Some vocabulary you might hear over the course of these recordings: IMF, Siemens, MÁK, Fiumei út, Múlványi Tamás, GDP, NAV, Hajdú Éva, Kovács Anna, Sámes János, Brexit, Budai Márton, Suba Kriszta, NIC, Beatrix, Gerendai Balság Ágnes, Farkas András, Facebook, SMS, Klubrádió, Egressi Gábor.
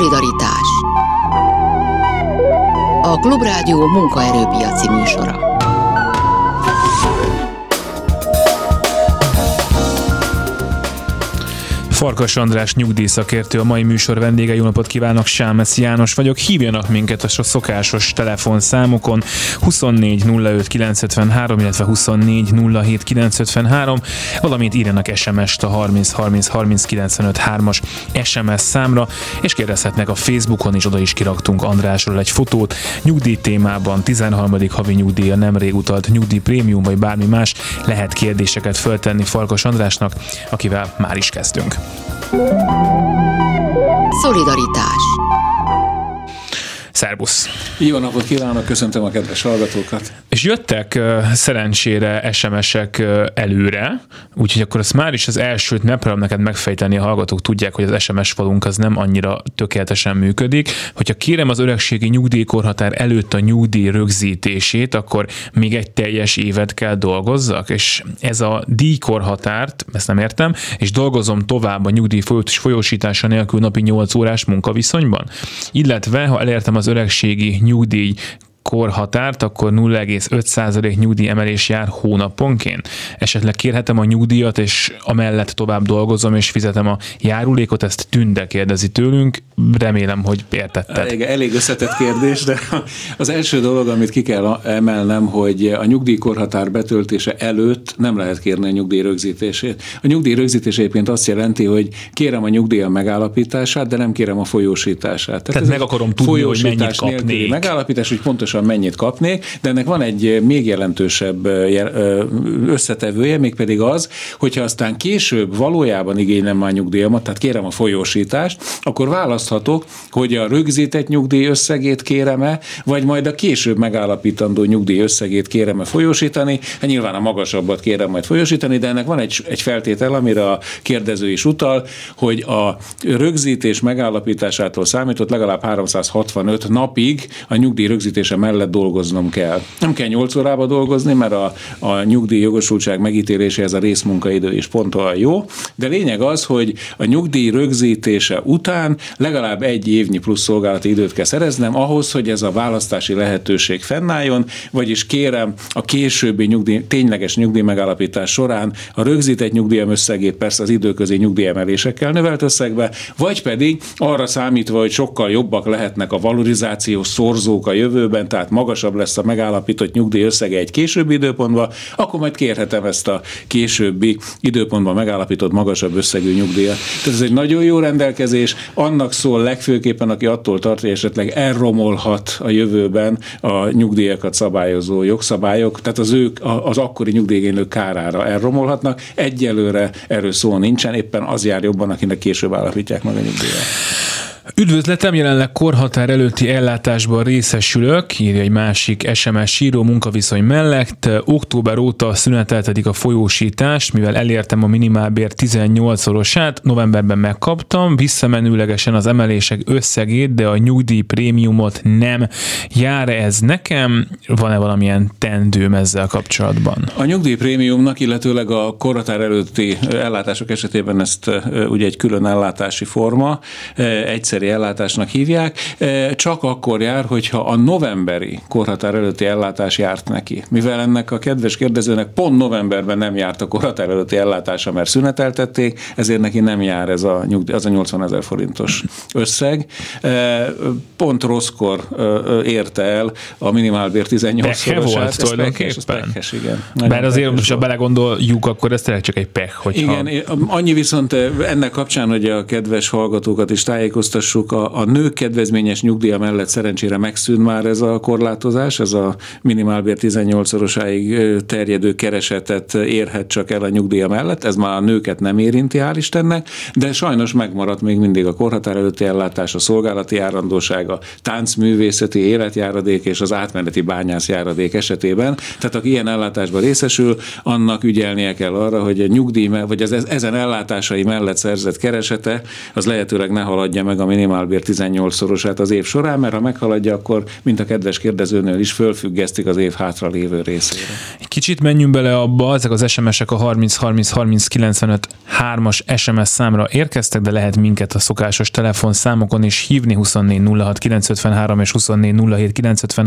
Szolidaritás. A Klubrádió munkaerőpiaci műsora. Farkas András nyugdíjszakértő a mai műsor vendége. Jó napot kívánok, Sámes János vagyok. Hívjanak minket a szokásos telefonszámokon 24 05 953, illetve 24 07 953, valamint írjanak SMS-t a 30 30 30 95 3-as SMS számra, és kérdezhetnek a Facebookon is, oda is kiraktunk Andrásról egy fotót. Nyugdíj témában 13. havi nyugdíja, nemrég utalt nyugdíjprémium vagy bármi más, lehet kérdéseket föltenni Farkas Andrásnak, akivel már is kezdtünk. Szolidaritás. Szerbusz. Jó napot kívánok, köszöntöm a kedves hallgatókat. És jöttek szerencsére SMS-ek előre, úgyhogy akkor azt már is az elsőt ne próbálom neked megfejteni, a hallgatók tudják, hogy az SMS falunk az nem annyira tökéletesen működik. Hogyha kérem az öregségi nyugdíjkorhatár előtt a nyugdíj rögzítését, akkor még egy teljes évet kell dolgozzak, és ez a díjkorhatárt, ezt nem értem, és dolgozom tovább a nyugdíj folyósítása nélkül napi 8 órás munkaviszonyban. Illetve, ha elértem az öregségi nyugdíj korhatárt, akkor 0,5% nyugdíj emelés jár hónaponként. Esetleg kérhetem a nyugdíjat, és amellett tovább dolgozom, és fizetem a járulékot, ezt Tünde kérdezi tőlünk. Remélem, hogy értetted. Elég összetett kérdés, de az első dolog, amit ki kell emelnem, hogy a nyugdíjkorhatár betöltése előtt nem lehet kérni a nyugdíj rögzítését. A nyugdíj rögzítés egyébként azt jelenti, hogy kérem a nyugdíj megállapítását, de nem kérem a folyósítását. Tehát meg akarom tudni, hogy mennyit kapnék. Megállapítás, hogy pontosan mennyit kapnék, de ennek van egy még jelentősebb összetevője, mégpedig az, hogyha aztán később valójában igénylem a nyugdíjamat, tehát kérem a folyósítást, akkor választhatok, hogy a rögzített nyugdíj összegét kérem-e, vagy majd a később megállapítandó nyugdíj összegét kérem-e folyósítani. Nyilván a magasabbat kérem majd folyósítani, de ennek van egy feltétel, amire a kérdező is utal, hogy a rögzítés megállapításától számított legalább 365 napig a nyugdíj rögzítése mellett dolgoznom kell. Nem kell 8 órába dolgozni, mert a nyugdíjjogosultság megítéléséhez a részmunkaidő is pont olyan jó, de lényeg az, hogy a nyugdíj rögzítése után legalább egy évnyi plusz szolgálati időt kell szereznem ahhoz, hogy ez a választási lehetőség fennálljon, vagyis kérem a későbbi tényleges nyugdíj megállapítás során a rögzített nyugdíjem összegét persze az időközi nyugdíjemelésekkel növelt összegbe, vagy pedig arra számítva, hogy sokkal jobbak lehetnek a valorizációs szorzók a jövőben, tehát magasabb lesz a megállapított nyugdíj összege egy későbbi időpontban, akkor majd kérhetem ezt a későbbi időpontban megállapított magasabb összegű nyugdíjat. Tehát ez egy nagyon jó rendelkezés, annak szól legfőképpen, aki attól tart, hogy esetleg elromolhat a jövőben a nyugdíjakat szabályozó jogszabályok, tehát az ők az akkori nyugdíjigénylők kárára elromolhatnak, egyelőre erről szó nincsen, éppen az jár jobban, akinek később állapítják meg a nyugdíjat. Üdvözletem, jelenleg korhatár előtti ellátásban részesülök, írja egy másik SMS író, munkaviszony mellett. Október óta szüneteltetik a folyósítást, mivel elértem a minimálbér 18-szorosát, novemberben megkaptam, visszamenőlegesen az emelések összegét, de a nyugdíjprémiumot nem. Jár-e ez nekem? Van-e valamilyen teendőm ezzel kapcsolatban? A nyugdíjprémiumnak, illetőleg a korhatár előtti ellátások esetében ezt ugye egy külön ellátási forma, egyszeri ellátásnak hívják, csak akkor jár, hogyha a novemberi korhatár előtti ellátás járt neki. Mivel ennek a kedves kérdezőnek pont novemberben nem járt a korhatár előtti ellátása, mert szüneteltették, ezért neki nem jár ez a az a 80 000 forintos összeg. Pont rosszkor érte el a minimálbér 18-szorosát. Pekhess, igen. Bár azért, ha belegondoljuk, akkor ez tényleg csak egy pech, hogyha... Igen, annyi viszont ennek kapcsán, hogy a kedves hallgatókat is tájékoztatjuk, a nők kedvezményes nyugdíja mellett szerencsére megszűn már ez a korlátozás, ez a minimálbér 18-szorosáig terjedő keresetet érhet csak el a nyugdíja mellett, ez már a nőket nem érinti, hál' Istennek, de sajnos megmaradt még mindig a korhatár előtti ellátás, a szolgálati járandóság, a táncművészeti életjáradék és az átmeneti bányászjáradék esetében, tehát aki ilyen ellátásban részesül, annak ügyelnie kell arra, hogy a nyugdíj, vagy az ezen ellátásai mellett szerzett keresete, az lehetőleg ne haladja meg a minimálbér 18-szorosát az év során, mert ha meghaladja, akkor mint a kedves kérdezőnől is fölfüggesztik az év hátra lévő részére. Egy kicsit menjünk bele abba, ezek az SMS-ek a 30-30-30-95-3-as SMS számra érkeztek, de lehet minket a szokásos telefonszámokon is hívni 24-06-953 és 24-07-953.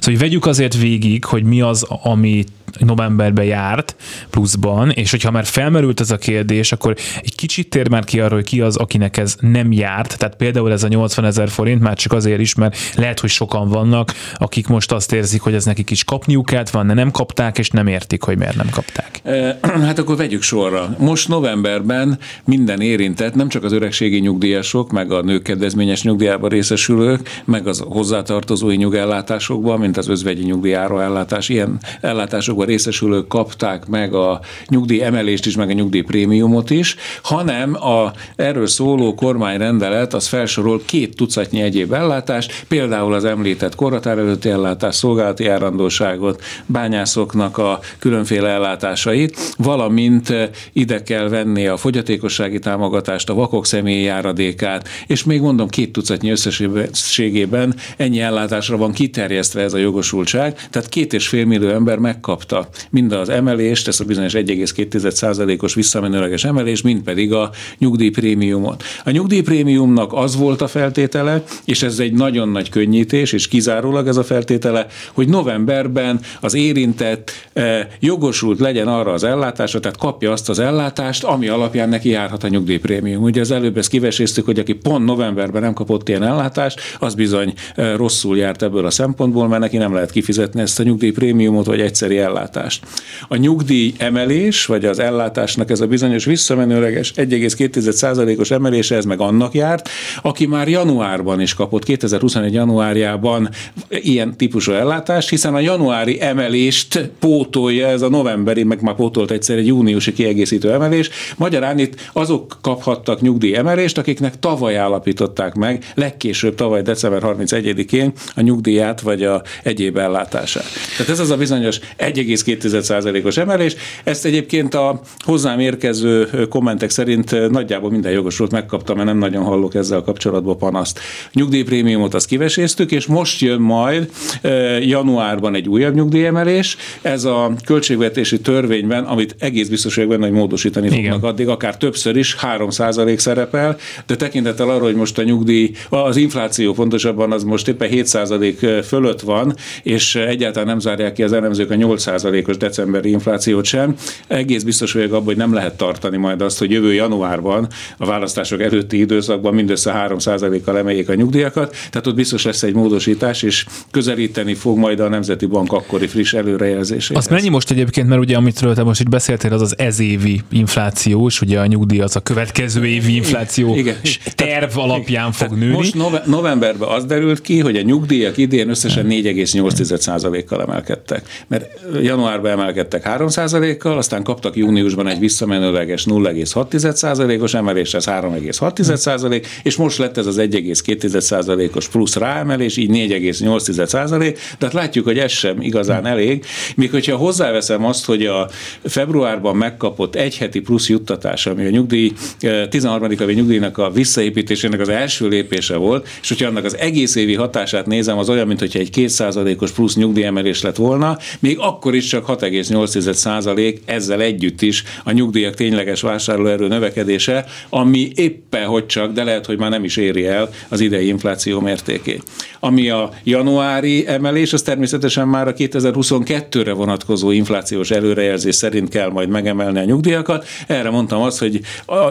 Szóval vegyük azért végig, hogy mi az, ami novemberben járt pluszban, és hogyha már felmerült ez a kérdés, akkor egy kicsit tér már ki arra, hogy ki az, akinek ez nem járt. Tehát például ez a 80 000 forint már csak azért is, mert lehet, hogy sokan vannak, akik most azt érzik, hogy ez nekik is kapniuk kellett van, de nem kapták, és nem értik, hogy miért nem kapták. Hát akkor vegyük sorra. Most novemberben minden érintett, nem csak az öregségi nyugdíjasok, meg a nők kedvezményes nyugdíjában részesülők, meg az hozzátartozói nyugellátásokban, mint az özvegyi nyugdíjáraellátás, ilyen ellátásokban részesülők kapták meg a nyugdíj emelést is, meg a nyugdíjprémiumot is, hanem a erről szóló kormányrendelet az felsorol 2 tucatnyi egyéb ellátást, például az említett korhatár előtti ellátást, szolgálati járandóságot, bányászoknak a különféle ellátásait, valamint ide kell venni a fogyatékossági támogatást, a vakok személyi járadékát, és még mondom 2 tucatnyi összességében ennyi ellátásra van kiterjesztve ez a jogosultság, tehát 2,5 millió ember megkapta mind az emelést, ezt a bizonyos 1,2%-os visszamenőleges emelés, mind pedig a nyugdíjprémiumot. A nyugdíjprémiumnak az volt a feltétele, és ez egy nagyon nagy könnyítés, és kizárólag ez a feltétele, hogy novemberben az érintett jogosult legyen arra az ellátásra, tehát kapja azt az ellátást, ami alapján neki járhat a nyugdíjprémium. Ugye az előbb ezt kiveséztük, hogy aki pont novemberben nem kapott ilyen ellátást, az bizony rosszul járt ebből a szempontból, mert neki nem lehet kifizetni ezt a nyugdíjprémiumot vagy egyszeri ellátást. A nyugdíj emelés, vagy az ellátásnak ez a bizonyos visszamenőleges 1,2%-os emelése, ez meg annak járt, aki már januárban is kapott, 2021 januárjában ilyen típusú ellátást, hiszen a januári emelést pótolja ez a novemberi, meg már pótolt egyszer egy júniusi kiegészítő emelés. Magyarán itt azok kaphattak nyugdíj emelést, akiknek tavaly állapították meg, legkésőbb tavaly december 31-én a nyugdíját, vagy a egyéb ellátását. Tehát ez az a bizonyos 1,2%-os emelés. Ezt egyébként a hozzám érkező kommentek szerint nagyjából minden jogosult megkapta, mert nem nagyon hallok ezzel kapcsolatban panaszt. Nyugdíjprémiumot azt kiveséztük, és most jön majd januárban egy újabb nyugdíjemelés. Ez a költségvetési törvényben, amit egész biztos vagyok benne, hogy módosítani fognak addig, akár többször is, 3% szerepel, de tekintettel arra, hogy most a nyugdíj, az infláció pontosabban az most éppen 7% fölött van, és egyáltalán nem zárják ki az elemzők a 8%-os decemberi inflációt sem. Egész biztos vagyok abban, hogy nem lehet tartani majd azt, hogy jövő januárban, a választások előtti időszakban mindössze 3%-kal emeljék a nyugdíjakat, tehát ott biztos lesz egy módosítás, és közelíteni fog majd a Nemzeti Bank akkori friss előrejelzéséhez. Azt mennyi most egyébként, mert ugye amitről te most itt beszéltél, az az ezévi infláció, és ugye a nyugdíj az a következő évi infláció terv alapján fog nőni. Most novemberben az derült ki, hogy a nyugdíjak idén összesen 4,8%-kal emelkedtek, mert januárban emelkedtek 3%-kal, aztán kaptak júniusban egy visszamenőleges 0,6%-os emelés, ez 3,6%, és most lett ez az 1,2%-os plusz ráemelés, így 4,8%, tehát látjuk, hogy ez sem igazán elég, míg hogyha hozzáveszem azt, hogy a februárban megkapott egyheti plusz juttatás, ami a nyugdíj, 13. havi nyugdíjnak a visszaépítésének az első lépése volt, és hogyha annak az egész évi hatását nézem, az olyan, mintha egy 2%-os plusz nyugdíjemelés lett volna, még akkor is csak 6,8%, ezzel együtt is a nyugdíjak tényleges vásárlóerő növekedése, ami éppen hogy csak, de lehet, hogy már nem is éri el az idei infláció mértékét. Ami a januári emelés, az természetesen már a 2022-re vonatkozó inflációs előrejelzés szerint kell majd megemelni a nyugdíjakat. Erre mondtam azt, hogy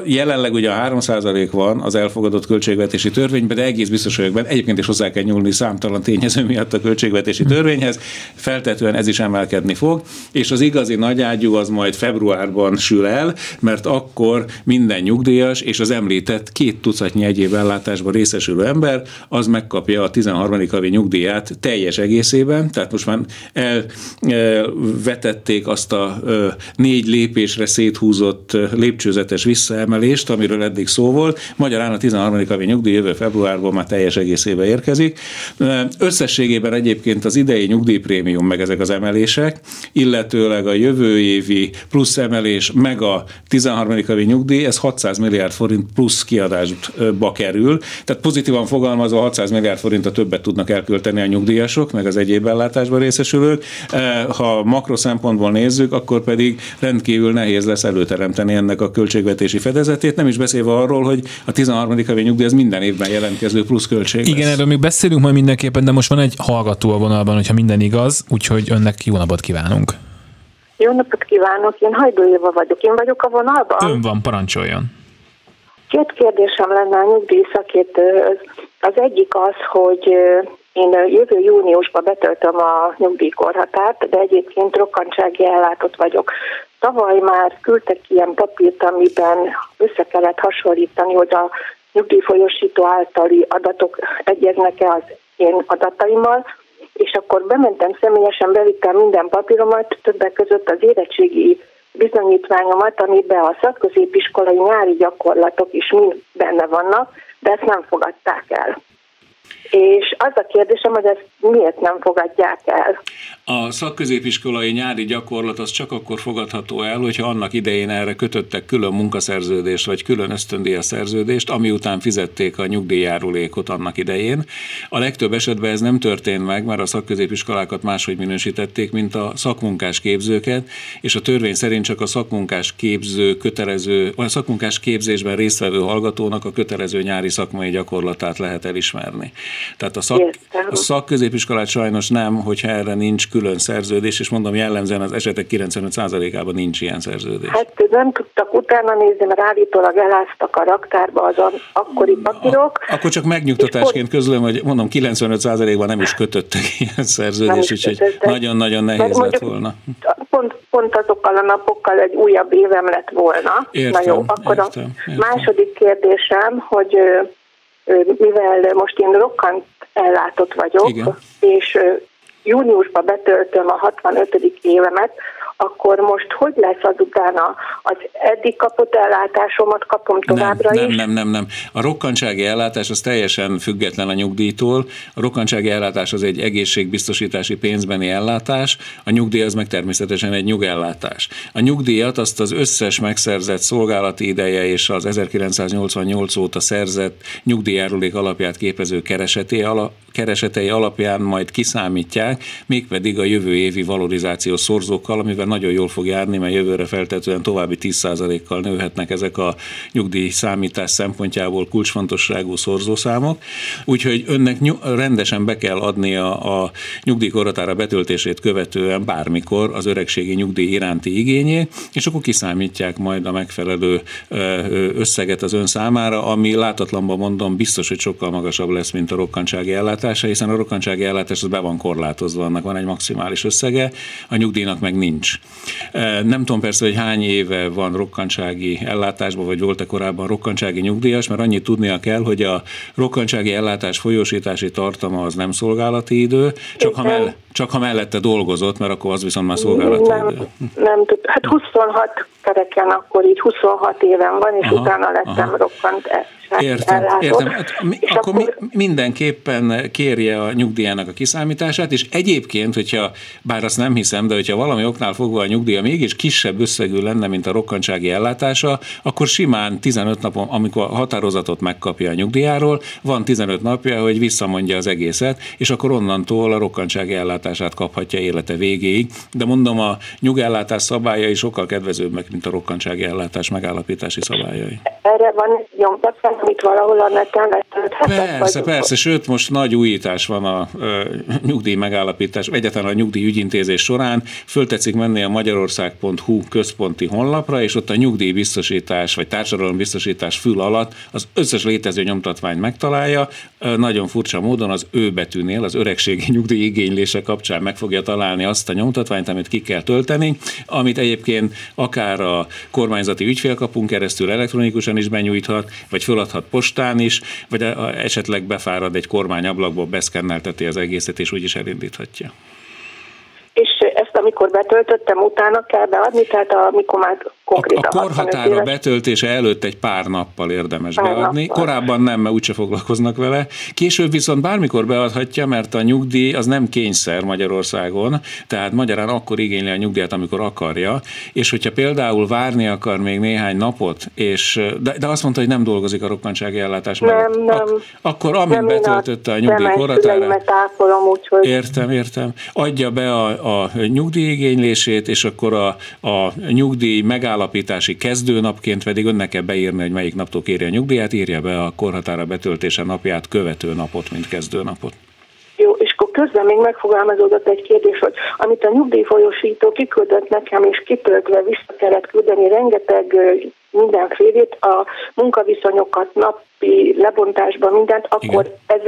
jelenleg ugye a 3% van az elfogadott költségvetési törvényben, de egész biztos vagyok benne, egyébként is hozzá kell nyúlni számtalan tényező miatt a költségvetési törvényhez, feltetően ez is emelkedni fog, és az igazi nagy ágyú az majd februárban sül el, mert akkor minden nyugdíjas és az említett 2 tucatnyi egyéb ellátásban részesülő ember, az megkapja a 13. havi nyugdíját teljes egészében, tehát most már elvetették azt a 4 lépésre széthúzott lépcsőzetes visszaemelést, amiről eddig szó volt. Magyarán a 13. havi nyugdíj jövő februárban már teljes egészében érkezik. Összességében egyébként az idei nyugdíjprémium, meg ezek az emelések, illetőleg a jövő évi plusz emelés, meg a 13. havi nyugdíj, ez 600 milliárd forint plusz kiadásba kerül. Tehát pozitívan fogalmazva 600 milliárd forint a többet tudnak elkölteni a nyugdíjasok, meg az egyéb ellátásban részesülők. Ha makro szempontból nézzük, akkor pedig rendkívül nehéz lesz előteremteni ennek a költségvetési fedezetét, nem is beszélve arról, hogy a 13. havi nyugdíj ez minden évben jelentkező plusz költség. Igen, erről még beszélünk majd mindenképpen, de most van egy hallgató a vonalban, hogyha minden igaz, úgyhogy önnek jó napot kívánunk. Jó napot kívánok, én Hajdú Éva vagyok. Én vagyok a vonalban? Ön van, parancsoljon. Két kérdésem lenne a nyugdíj szakértőhöz. Az egyik az, hogy én jövő júniusban betöltöm a nyugdíjkorhatárt, de egyébként rokkantsági ellátott vagyok. Tavaly már küldtek ilyen papírt, amiben össze kellett hasonlítani, hogy a nyugdíjfolyósító általi adatok egyeznek-e az én adataimmal, és akkor bementem személyesen, bevittem minden papíromat, többek között az érettségi bizonyítványomat, amiben a szakközépiskolai nyári gyakorlatok is mind benne vannak, de ezt nem fogadták el. És az a kérdésem, hogy ezt miért nem fogadják el? A szakközépiskolai nyári gyakorlat az csak akkor fogadható el, hogyha annak idején erre kötöttek külön munkaszerződést, vagy külön ösztöndíjas szerződést, ami után fizették a nyugdíjjárulékot annak idején. A legtöbb esetben ez nem történt meg, mert a szakközépiskolákat máshogy minősítették, mint a szakmunkás képzőket, és a törvény szerint csak a szakmunkás képző kötelező, a szakmunkás képzésben résztvevő hallgatónak a kötelező nyári szakmai gyakorlatát lehet elismerni. Tehát a szakközépiskolát sajnos nem, hogyha erre nincs külön szerződés, és mondom, jellemzően az esetek 95%-ában nincs ilyen szerződés. Hát nem tudtak utána nézni, mert állítólag eláztak a raktárba az akkori papírok. Akkor csak megnyugtatásként közlöm, hogy mondom, 95%-ban nem is kötöttek ilyen szerződést, úgyhogy nagyon-nagyon nehéz lett volna. Pont azokkal a napokkal egy újabb évem lett volna. Értem. Második kérdésem, hogy mivel most én rokkant ellátott vagyok, igen, és júniusban betöltöm a 65. évemet, akkor most hogy lesz azután az eddig kapott ellátásomat kapom továbbra is? Nem. A rokkantsági ellátás az teljesen független a nyugdíjtól. A rokkantsági ellátás az egy egészségbiztosítási pénzbeni ellátás, a nyugdíj az meg természetesen egy nyugellátás. A nyugdíjat azt az összes megszerzett szolgálati ideje és az 1988 óta szerzett nyugdíjjárulék alapját képező keresetei alapján majd kiszámítják, mégpedig a jövő évi valorizációs szorzókkal, amivel nagyon jól fog járni, mert jövőre feltetően további 10%-kal nőhetnek ezek a nyugdíj számítás szempontjából kulcsfontosságú szorzószámok. Úgyhogy önnek rendesen be kell adnia a nyugdíjkorhatára betöltését követően bármikor az öregségi nyugdíj iránti igényét, és akkor kiszámítják majd a megfelelő összeget az ön számára, ami látatlanban mondom biztos, hogy sokkal magasabb lesz, mint a rokkantsági ellátása, hiszen a rokkantsági ellátás az be van korlátozva, annak van egy maximális összege, a nyugdíjnak meg nincs. Nem tudom persze, hogy hány éve van rokkantsági ellátásban, vagy volt-e korábban rokkantsági nyugdíjas, mert annyit tudnia kell, hogy a rokkantsági ellátás folyósítási tartama az nem szolgálati idő, csak ha mellette dolgozott, mert akkor az viszont már szolgálati idő. Nem tudom, hát 26 kereken akkor így 26 éven van, és utána lettem rokkant Értem. Akkor mindenképpen kérje a nyugdíjának a kiszámítását, és egyébként, hogyha, bár azt nem hiszem, de hogyha valami oknál fogva a nyugdíja mégis kisebb összegű lenne, mint a rokkantsági ellátása, akkor simán 15 napon, amikor a határozatot megkapja a nyugdíjáról, van 15 napja, hogy visszamondja az egészet, és akkor onnantól a rokkantsági ellátását kaphatja élete végéig. De mondom, a nyugellátás szabályai sokkal kedvezőbbek, mint a rokkantsági ellátás megállapítási szabályai. Erre van nyomtatva, amit valahol a neten letölthetek? Persze, sőt, most nagy újítás van a nyugdíj megállapítás, egyáltalán a nyugdíj ügyintézés során, föltetszik menni a magyarország.hu központi honlapra, és ott a nyugdíjbiztosítás vagy társadalombiztosítás fül alatt az összes létező nyomtatványt megtalálja, nagyon furcsa módon az ő betűnél, az öregségi nyugdíj igénylése kapcsán meg fogja találni azt a nyomtatványt, amit ki kell tölteni, amit egyébként akár a kormányzati ügyfélkapunk keresztül elektronikusan is benyújthat, vagy föladhat postán is, vagy esetleg befárad egy kormányablakból, beszkennelteti az egészet, és úgyis elindíthatja. És ezt amikor betöltöttem, utána kell beadni, tehát amikor már konkrétan... A korhatára betöltése előtt egy pár nappal érdemes beadni. Korábban nem, mert úgyse foglalkoznak vele. Később viszont bármikor beadhatja, mert a nyugdíj az nem kényszer Magyarországon, tehát magyarán akkor igényli a nyugdíjat, amikor akarja, és hogyha például várni akar még néhány napot, és de azt mondta, hogy nem dolgozik a rokkantsági ellátás mellett. Nem. Akkor amint betöltötte a nyugdíj korhatárát... Értem. Adja be a nyugdíjigénylését, és akkor a nyugdíj megállapítási kezdőnapként pedig önnek kell beírni, hogy melyik naptól kéri a nyugdíját, írja be a korhatára betöltése napját követő napot, mint kezdőnapot. Jó, és akkor közben még megfogalmazódott egy kérdés, hogy amit a nyugdíjfolyósító kiküldött nekem, és kitöltve vissza kellett küldeni rengeteg mindenfélét, a munkaviszonyokat, napi lebontásban mindent, akkor igen, ez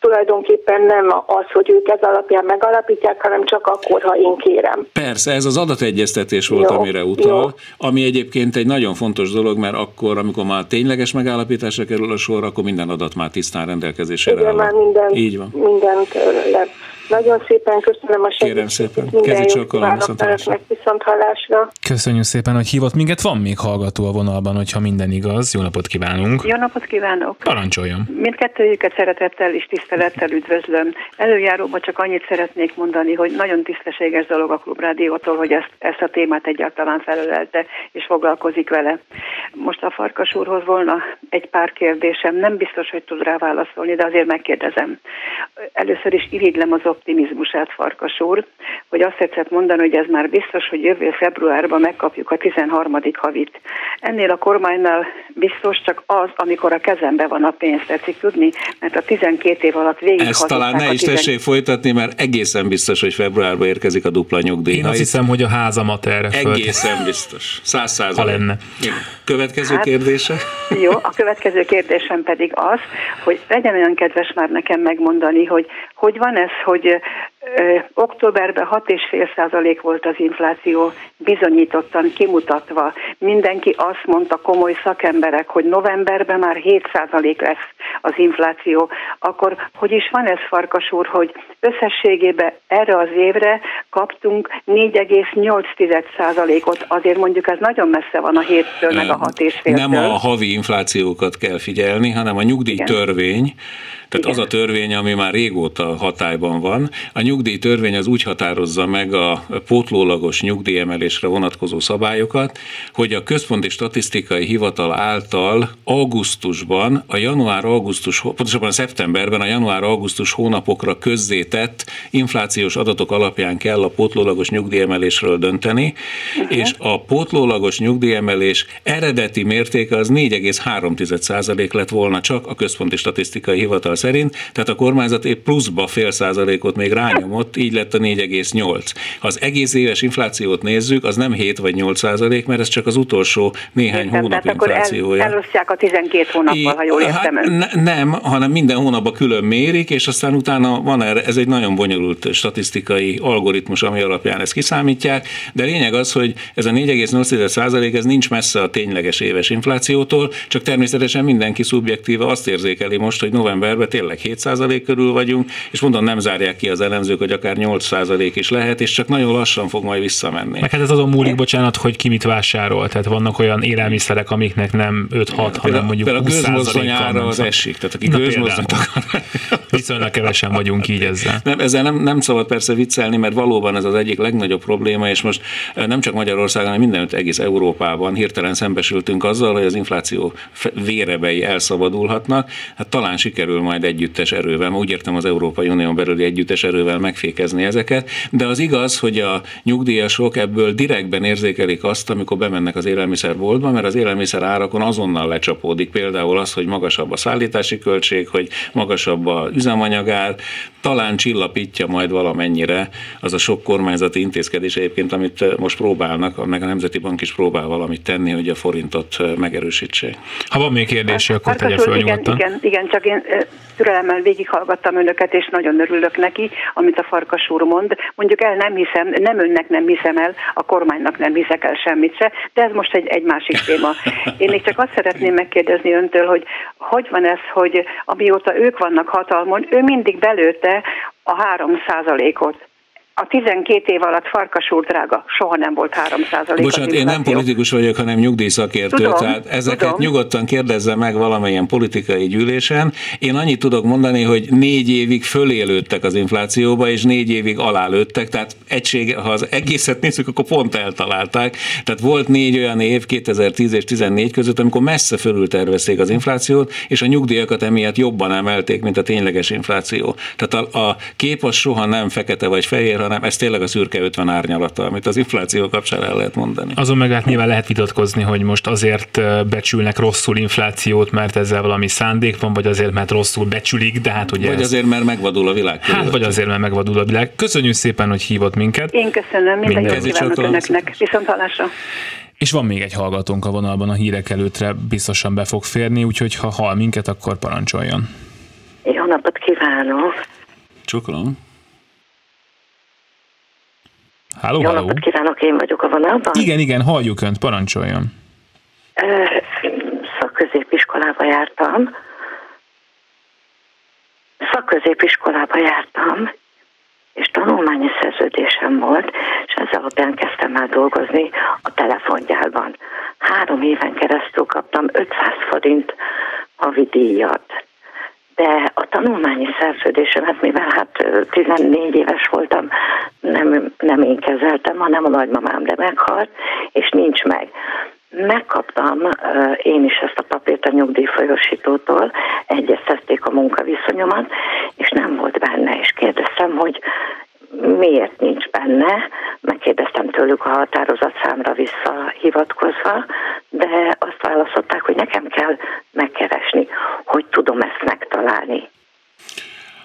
tulajdonképpen nem az, hogy ők ez alapján megalapítják, hanem csak akkor, ha én kérem. Persze, ez az adategyeztetés volt, jó, amire utal, jó, ami egyébként egy nagyon fontos dolog, mert akkor, amikor már tényleges megállapításra kerül a sor, akkor minden adat már tisztán rendelkezésére áll. Már minden, így van. Mindent le. Nagyon szépen köszönöm a segítséget. Kérem szépen, kezdjük csak a viszonthallásra. Köszönjük szépen, hogy hívott minket. Van még hallgató a vonalban, hogyha minden igaz. Jó napot kívánunk. Jó napot kívánok. Parancsoljon. Mindkettőjüket szeretettel és tisztelettel üdvözlöm. Előjáróban csak annyit szeretnék mondani, hogy nagyon tisztességes dolog a Klubrádiótól, hogy ezt a témát egyáltalán felölelte és foglalkozik vele. Most a Farkas úrhoz volna egy pár kérdésem. Nem biztos, hogy tud rá válaszolni, de azért megkérdezem. Először is irigylem az optimizmusát, Farkas úr, hogy azt tetszett mondani, hogy ez már biztos, hogy jövő februárban megkapjuk a 13. havit. Ennél a kormánynál biztos csak az, amikor a kezembe van a pénz, tetszik tudni, mert a 12 év alatt végig ezt talán ne is tessék folytatni, mert egészen biztos, hogy februárban érkezik a dupla nyugdíj. Én azt hiszem, hogy a házamat erre föl. Egészen biztos. 100%. Ha lenne. Következő kérdése? Jó, a következő kérdésem pedig az, hogy legyen olyan kedves már nekem megmondani, hogy van ez, hogy októberben 6,5% volt az infláció, bizonyítottan kimutatva. Mindenki azt mondta, komoly szakemberek, hogy novemberben már 7% lesz az infláció. Akkor hogy is van ez, Farkas úr, hogy összességében erre az évre kaptunk 4,8%-ot. Azért mondjuk ez nagyon messze van a 7-től, meg a 6,5-től. Nem a havi inflációkat kell figyelni, hanem a nyugdíjtörvény. Tehát igen, az a törvény, ami már régóta hatályban van. A nyugdíjtörvény az úgy határozza meg a pótlólagos nyugdíjemelésre vonatkozó szabályokat, hogy a Központi Statisztikai Hivatal által augusztusban, pontosabban szeptemberben a január-augusztus hónapokra közzétett inflációs adatok alapján kell a pótlólagos nyugdíjemelésről dönteni, és a pótlólagos nyugdíjemelés eredeti mértéke az 4,3% lett volna csak a Központi Statisztikai Hivatal szerint, tehát a kormányzat épp pluszba 0,5%-ot még rányomott, így lett a 4,8. Ha az egész éves inflációt nézzük, az nem 7 vagy 8%, mert ez csak az utolsó néhány hónap inflációja. Elosztják a 12 hónappal, ha jól értem. Nem, hanem minden hónapban külön mérik, és aztán utána van erre, ez egy nagyon bonyolult statisztikai algoritmus, ami alapján ezt kiszámítják, de lényeg az, hogy ez a 4,8% ez nincs messze a tényleges éves inflációtól, csak természetesen mindenki szubjektíve azt érzékeli most, hogy novemberben tényleg 7% körül vagyunk, és mondom, nem zárják ki az elemzők, hogy akár 8% is lehet, és csak nagyon lassan fog majd visszamenni. Meg hát ez azon múlik, bocsánat, hogy ki mit vásárol. Tehát vannak olyan élelmiszerek, amiknek nem 5-6, hanem mondjuk 20%-kal. A gőzmozdony ára az esik, tehát aki gőzmozdonyt akar. Viszonylag kevesen vagyunk így ezzel. Nem, ezzel nem szabad persze viccelni, mert valóban ez az egyik legnagyobb probléma, és most nem csak Magyarországon, hanem mindenütt egész Európában hirtelen szembesültünk azzal, hogy az infláció vérebei elszabadulhatnak. Hát talán sikerül majd együttes erővel, úgy értem az Európai Unión belüli együttes erővel megfékezni ezeket, de az igaz, hogy a nyugdíjasok ebből direktben érzékelik azt, amikor bemennek az élelmiszerboltba, mert az élelmiszer árakon azonnal lecsapódik, például az, hogy magasabb a szállítási költség, hogy magasabb a üzemanyagár, talán csillapítja majd valamennyire az a sok kormányzati intézkedés egyébként, amit most próbálnak, meg a Nemzeti Bank is próbál valamit tenni, hogy a forintot megerősítsék. Ha van még kérdés, akkor tegye föl nyugodtan. Igen, csak én türelemmel végighallgattam önöket, és nagyon örülök neki, amit a Farkas úr mond. Mondjuk el nem hiszem, nem önnek nem hiszem el, a kormánynak nem hiszek el semmit se, de ez most egy másik téma. Én még csak azt szeretném megkérdezni öntől, hogy van ez, hogy amióta ők vannak hatalmon, ő mindig belőtte a 3%-ot. a 12 év alatt Farkas úr drága soha nem volt 3%. Bocsánat, én nem politikus vagyok, hanem nyugdíjszakértő, tehát ezeket nyugodtan kérdezze meg valamilyen politikai gyűlésen. Én annyit tudok mondani, hogy 4 évig fölélődtek az inflációba, és 4 évig alálődtek, tehát ha az egészet nézzük, akkor pont eltalálták. Tehát volt 4 olyan év 2010 és 2014 között, amikor messze fölül tervezték az inflációt, és a nyugdíjakat emiatt jobban emelték, mint a tényleges infláció. Tehát a kép az soha nem fekete vagy fehér, hanem ez tényleg a szürke 50 árnyalata, amit az infláció kapcsán el lehet mondani. Azon meg hát nyilván lehet vitatkozni, hogy most azért becsülnek rosszul inflációt, mert ezzel valami szándék van, vagy azért, mert rosszul becsülik, de hát ugye vagy azért, mert megvadul a világ. Hát, vagy azért, mert megvadul a világ. Köszönjük szépen, hogy hívott minket. Én köszönöm, minden jót kívánok önöknek. Viszontlátásra. És van még egy hallgatónk a vonalban, a hírek előttre biztosan be fog férni, úgyhogy ha hall minket, akkor parancsoljon. Jó napot kívánok! Csokolom. Halló, halló. Jó napot kívánok, én vagyok a vonalban. Igen, halljuk önt, parancsoljon. Szakközépiskolába jártam, és tanulmányi szerződésem volt, és ezzel alapján kezdtem el dolgozni a telefongyárban. 3 éven keresztül kaptam 500 forint havi díjat. De a tanulmányi szerződésemet, mivel 14 éves voltam, nem én kezeltem, hanem a nagymamám, de meghalt, és nincs meg. Megkaptam én is ezt a papírt a nyugdíjfolyósítótól, egyeztették a munkaviszonyomat, és nem volt benne, és kérdeztem, hogy miért nincs benne, megkérdeztem tőlük a határozatszámra visszahivatkozva, de azt válaszolták, hogy nekem kell megkeresni, hogy tudom ezt megtalálni.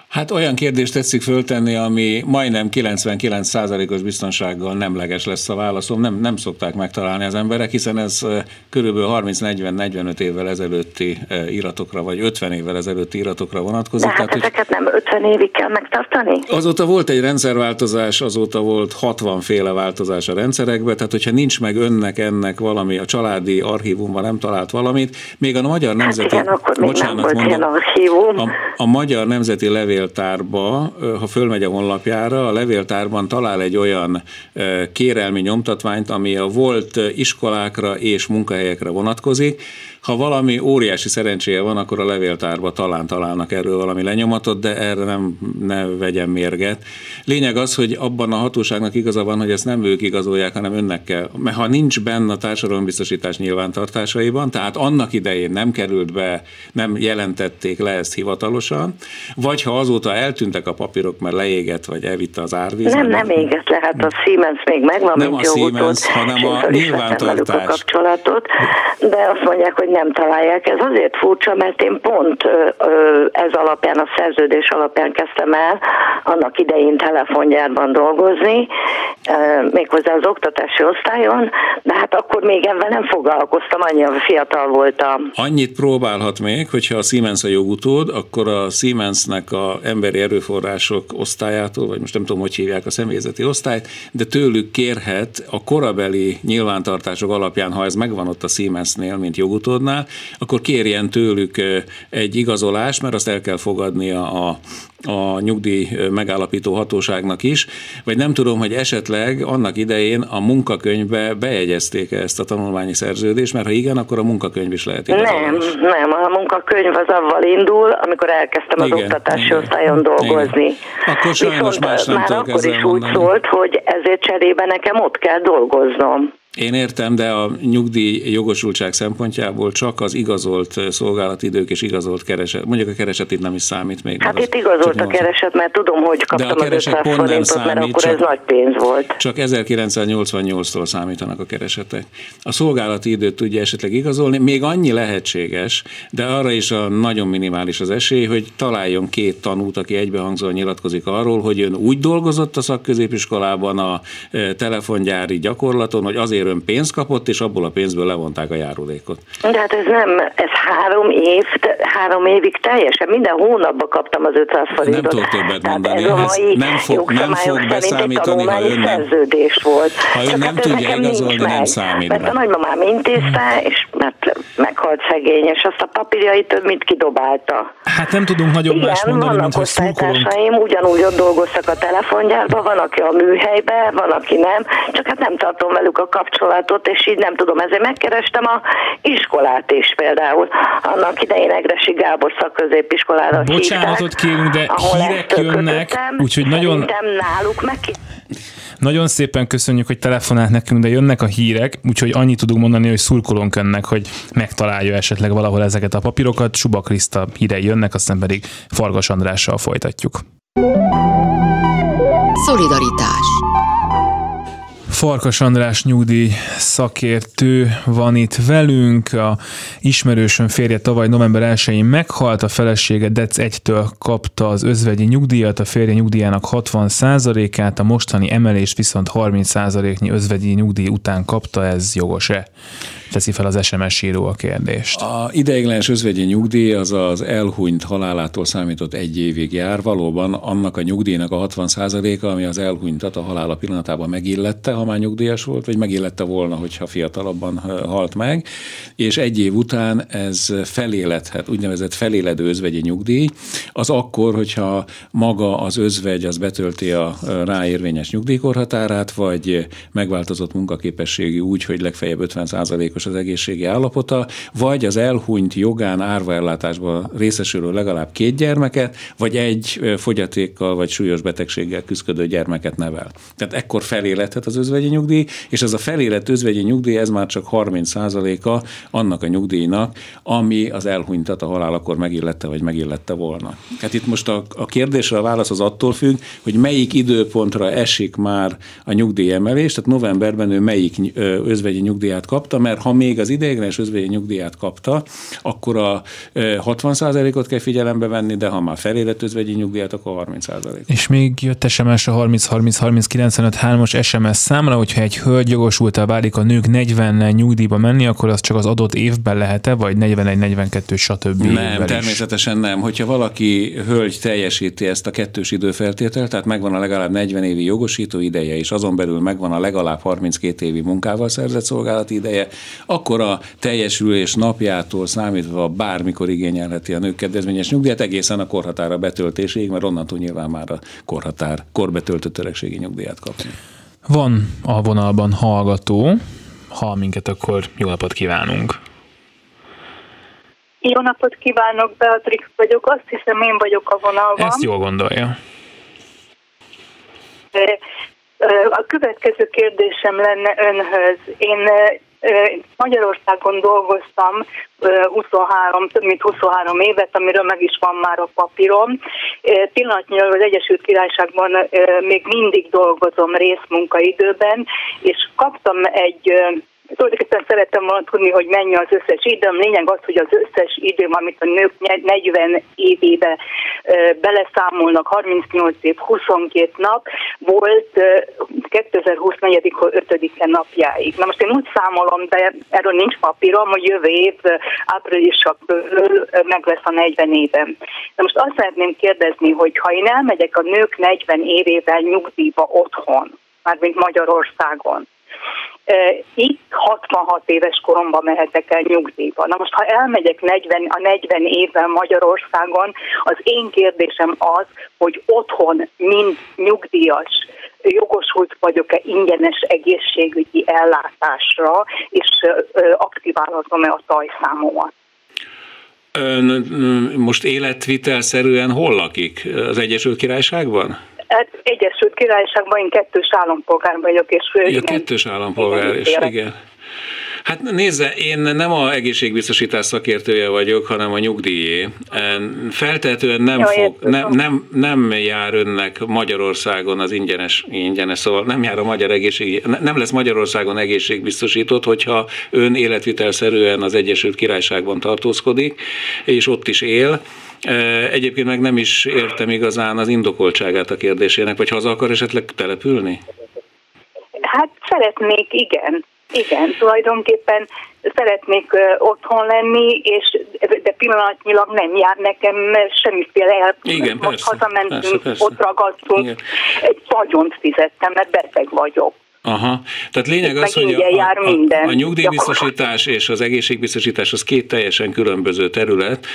Hát olyan kérdést tetszik föltenni, ami majdnem 99%-os biztonsággal nemleges lesz a válaszom. Nem szokták megtalálni az emberek, hiszen ez körülbelül 30-40-45 évvel ezelőtti iratokra, vagy 50 évvel ezelőtti iratokra vonatkozik. De hát ezeket nem 50 évig kell megtartani? Azóta volt egy rendszerváltozás, azóta volt 60 féle változás a rendszerekbe, tehát hogyha nincs meg önnek ennek valami, a családi archívumban nem talált valamit, még a Magyar Nemzeti... Hát igen, akkor még nem volt ilyen archívum. A Magyar Nemzeti Levél tárba, ha fölmegy a honlapjára, a levéltárban talál egy olyan kérelmi nyomtatványt, ami a volt iskolákra és munkahelyekre vonatkozik. Ha valami óriási szerencséje van, akkor a levéltárba talán találnak erről valami lenyomatot, de erre ne vegyen mérget. Lényeg az, hogy abban a hatóságnak igaza van, hogy ezt nem ők igazolják, hanem önnek kell. Mert ha nincs benne a társadalombiztosítás nyilvántartásaiban, tehát annak idején nem került be, nem jelentették le ezt hivatalosan, vagy ha azóta eltűntek a papírok, mert leégett, vagy elvitte az árvíz. Nem égett le, hát a Siemens még megvan. Nem a Siemens, hanem a nyilvántartás. A kapcsolatot, de azt mondják, hogy nem találják. Ez azért furcsa, mert én pont ez alapján, a szerződés alapján kezdtem el annak idején telefongyárban dolgozni, méghozzá az oktatási osztályon, de hát akkor még ebben nem foglalkoztam, annyira fiatal voltam. Annyit próbálhat még, hogyha a Siemens a jogutód, akkor a Siemensnek a emberi erőforrások osztályától, vagy most nem tudom, hogy hívják a személyzeti osztályt, de tőlük kérhet a korabeli nyilvántartások alapján, ha ez megvan ott a Siemensnél, mint jogutódnál, akkor kérjen tőlük egy igazolást, mert azt el kell fogadnia a nyugdíj megállapító hatóságnak is, vagy nem tudom, hogy esetleg annak idején a munkakönyvbe bejegyezték ezt a tanulmányi szerződést, mert ha igen, akkor a munkakönyv is lehet igazolás. Nem, a munkakönyv az avval indul, amikor elkezdtem az oktatási osztályon dolgozni. Igen. Akkor sajnos más nem tudok ezzel mondani. Már akkor is úgy szólt, hogy ezért cserébe nekem ott kell dolgoznom. Én értem, de a nyugdíj jogosultság szempontjából csak az igazolt szolgálatidők és igazolt kereset. Mondjuk a kereset itt nem is számít még. Hát itt igazolt a kereset, mert tudom, hogy kaptam az 500 forintot, mert akkor ez nagy pénz volt. Csak 1988-tól számítanak a keresetek. A szolgálati időt tudja esetleg igazolni, még annyi lehetséges, de arra is a nagyon minimális az esély, hogy találjon 2 tanút, aki egybehangzóan nyilatkozik arról, hogy ön úgy dolgozott a szakközépiskolában a telefongyári gyakorlaton, hogy azért ön pénzt kapott, és abból a pénzből levonták a járulékot. De hát ez 3 évig teljesen, minden hónapban kaptam az 500 forintot. Nem tudok többet mondani, nem fog beszámítani, ha ön nem, volt. Ha ön nem tudja igazolni, nem számít be. Mert a nagymamám intézte, és mert meghalt szegény, és azt a papírjait több mint kidobálta. Hát nem tudunk nagyon más mondani, mint hogy szurkolunk. Ugyanúgy ott dolgoztak a telefongyárban, van, aki a műhelyben, van, aki nem, csak hát nem tartom velük a kapcsolatot, és így nem tudom, ezért megkerestem a iskolát is például. Annak idején Egressi Gábor szakközépiskolára hívták. Bocsánatot kérünk, de hírek jönnek, úgyhogy nagyon... náluk meg Nagyon szépen köszönjük, hogy telefonált nekünk, de jönnek a hírek, úgyhogy annyit tudunk mondani, hogy szurkolunk önnek, hogy megtalálja esetleg valahol ezeket a papírokat. Suba Kriszta hírei jönnek, aztán pedig Farkas Andrással folytatjuk. Szolidaritás. Farkas András nyugdíj szakértő van itt velünk. A ismerősön férje tavaly november 1-én meghalt, a felesége dec 1-től kapta az özvegyi nyugdíjat, a férje nyugdíjának 60%-át, a mostani emelést viszont 30%-nyi özvegyi nyugdíj után kapta, ez jogos-e? Teszi fel az SMS író a kérdést. A ideiglenes özvegyi nyugdíj az az elhunyt halálától számított 1 évig jár, valóban annak a nyugdíjnak a 60%-a, ami az elhunytat a halála pillanatában megillette, ha már nyugdíjas volt, vagy megillette volna, hogyha fiatalabban halt meg, és 1 év után ez feléledhet, úgynevezett feléledő özvegyi nyugdíj, az akkor, hogyha maga az özvegy az betölti a ráérvényes nyugdíjkorhatárát, vagy megváltozott munkaképességi úgy, hogy legfeljebb 50%-os az egészségi állapota, vagy az elhunyt jogán árvaellátásban részesülő legalább 2 gyermeket, vagy 1 fogyatékkal, vagy súlyos betegséggel küzdő gyermeket nevel. Tehát ekkor feléledhet az özvegyi nyugdíj, és ez a felélett özvegyi nyugdíj, ez már csak 30%-a annak a nyugdíjnak, ami az elhunytat a halálakor megillette, vagy megillette volna. Hát itt most a kérdésre a válasz az attól függ, hogy melyik időpontra esik már a nyugdíjemelés, tehát novemberben ő melyik özvegyi nyugdíját kapta, mert ha még az ideiglenes özvegyi nyugdíjat kapta, akkor a 60%-ot kell figyelembe venni, de ha már felélett özvegyi nyugdíjat, akkor 30%. És még jött SMS a 30-30-30-95-3-as SMS számra, hogyha egy hölgy jogosultá válik a nők 40-nel nyugdíjba menni, akkor az csak az adott évben lehet-e, vagy 41-42, stb. Nem, természetesen nem. Hogyha valaki hölgy teljesíti ezt a 2-s időfeltételt, tehát megvan a legalább 40 évi jogosító ideje, és azon belül megvan a legalább 32 évi munkával szerzett szolgálati ideje, akkor a teljesülés napjától számítva bármikor igényelheti a nők kedvezményes nyugdíjat, egészen a korhatára betöltéséig, mert onnantól nyilván már a korhatár, korbetöltött öregségi nyugdíjat kapni. Van a vonalban hallgató, ha minket, akkor jó napot kívánunk! Jó napot kívánok, Beatrix vagyok, azt hiszem én vagyok a vonalban. Ezt jól gondolja. A következő kérdésem lenne önhöz. Én Magyarországon dolgoztam több mint 23 évet, amiről meg is van már a papírom. Pillanatnyilag az Egyesült Királyságban még mindig dolgozom részmunkaidőben, és kaptam egy... Tulajdonképpen szerettem volna tudni, hogy mennyi az összes időm. Lényeg az, hogy az összes időm, amit a nők 40 évébe beleszámolnak, 38 év, 22 nap volt 2024. 5. napjáig. Na most én úgy számolom, de erről nincs papírom, hogy jövő év áprilisra meg lesz a 40 évem. Na most azt szeretném kérdezni, hogy ha én elmegyek a nők 40 évével nyugdíjba otthon, mármint Magyarországon, itt 66 éves koromban mehetek el nyugdíjba. Na most, ha elmegyek a 40 évvel Magyarországon, az én kérdésem az, hogy otthon mind nyugdíjas jogosult vagyok-e ingyenes egészségügyi ellátásra, és aktiválhatom-e a tajszámomat. Ön most életvitelszerűen hol lakik? Az Egyesült Királyságban? Hát Egyesült Királyságban én 2-s állampolgár vagyok, és ja, 2-s állampolgár, és igen. Hát nézze, én nem a egészségbiztosítás szakértője vagyok, hanem a nyugdíjé. Feltehetően nem jár önnek Magyarországon az ingyenes, szóval nem jár a magyar nem lesz Magyarországon egészségbiztosított, hogyha ön életvitelszerűen az Egyesült Királyságban tartózkodik, és ott is él. Egyébként meg nem is értem igazán az indokoltságát a kérdésének, vagy haza akar esetleg települni? Hát szeretnék, igen. Igen, tulajdonképpen szeretnék otthon lenni, és de pillanatnyilag nem jár nekem semmiféle elpüllet. Most hazamentünk, ott ragadtunk, igen. Egy vagyont fizettem, mert beteg vagyok. Aha. Tehát lényeg az, hogy a nyugdíjbiztosítás és az egészségbiztosítás az két teljesen különböző terület.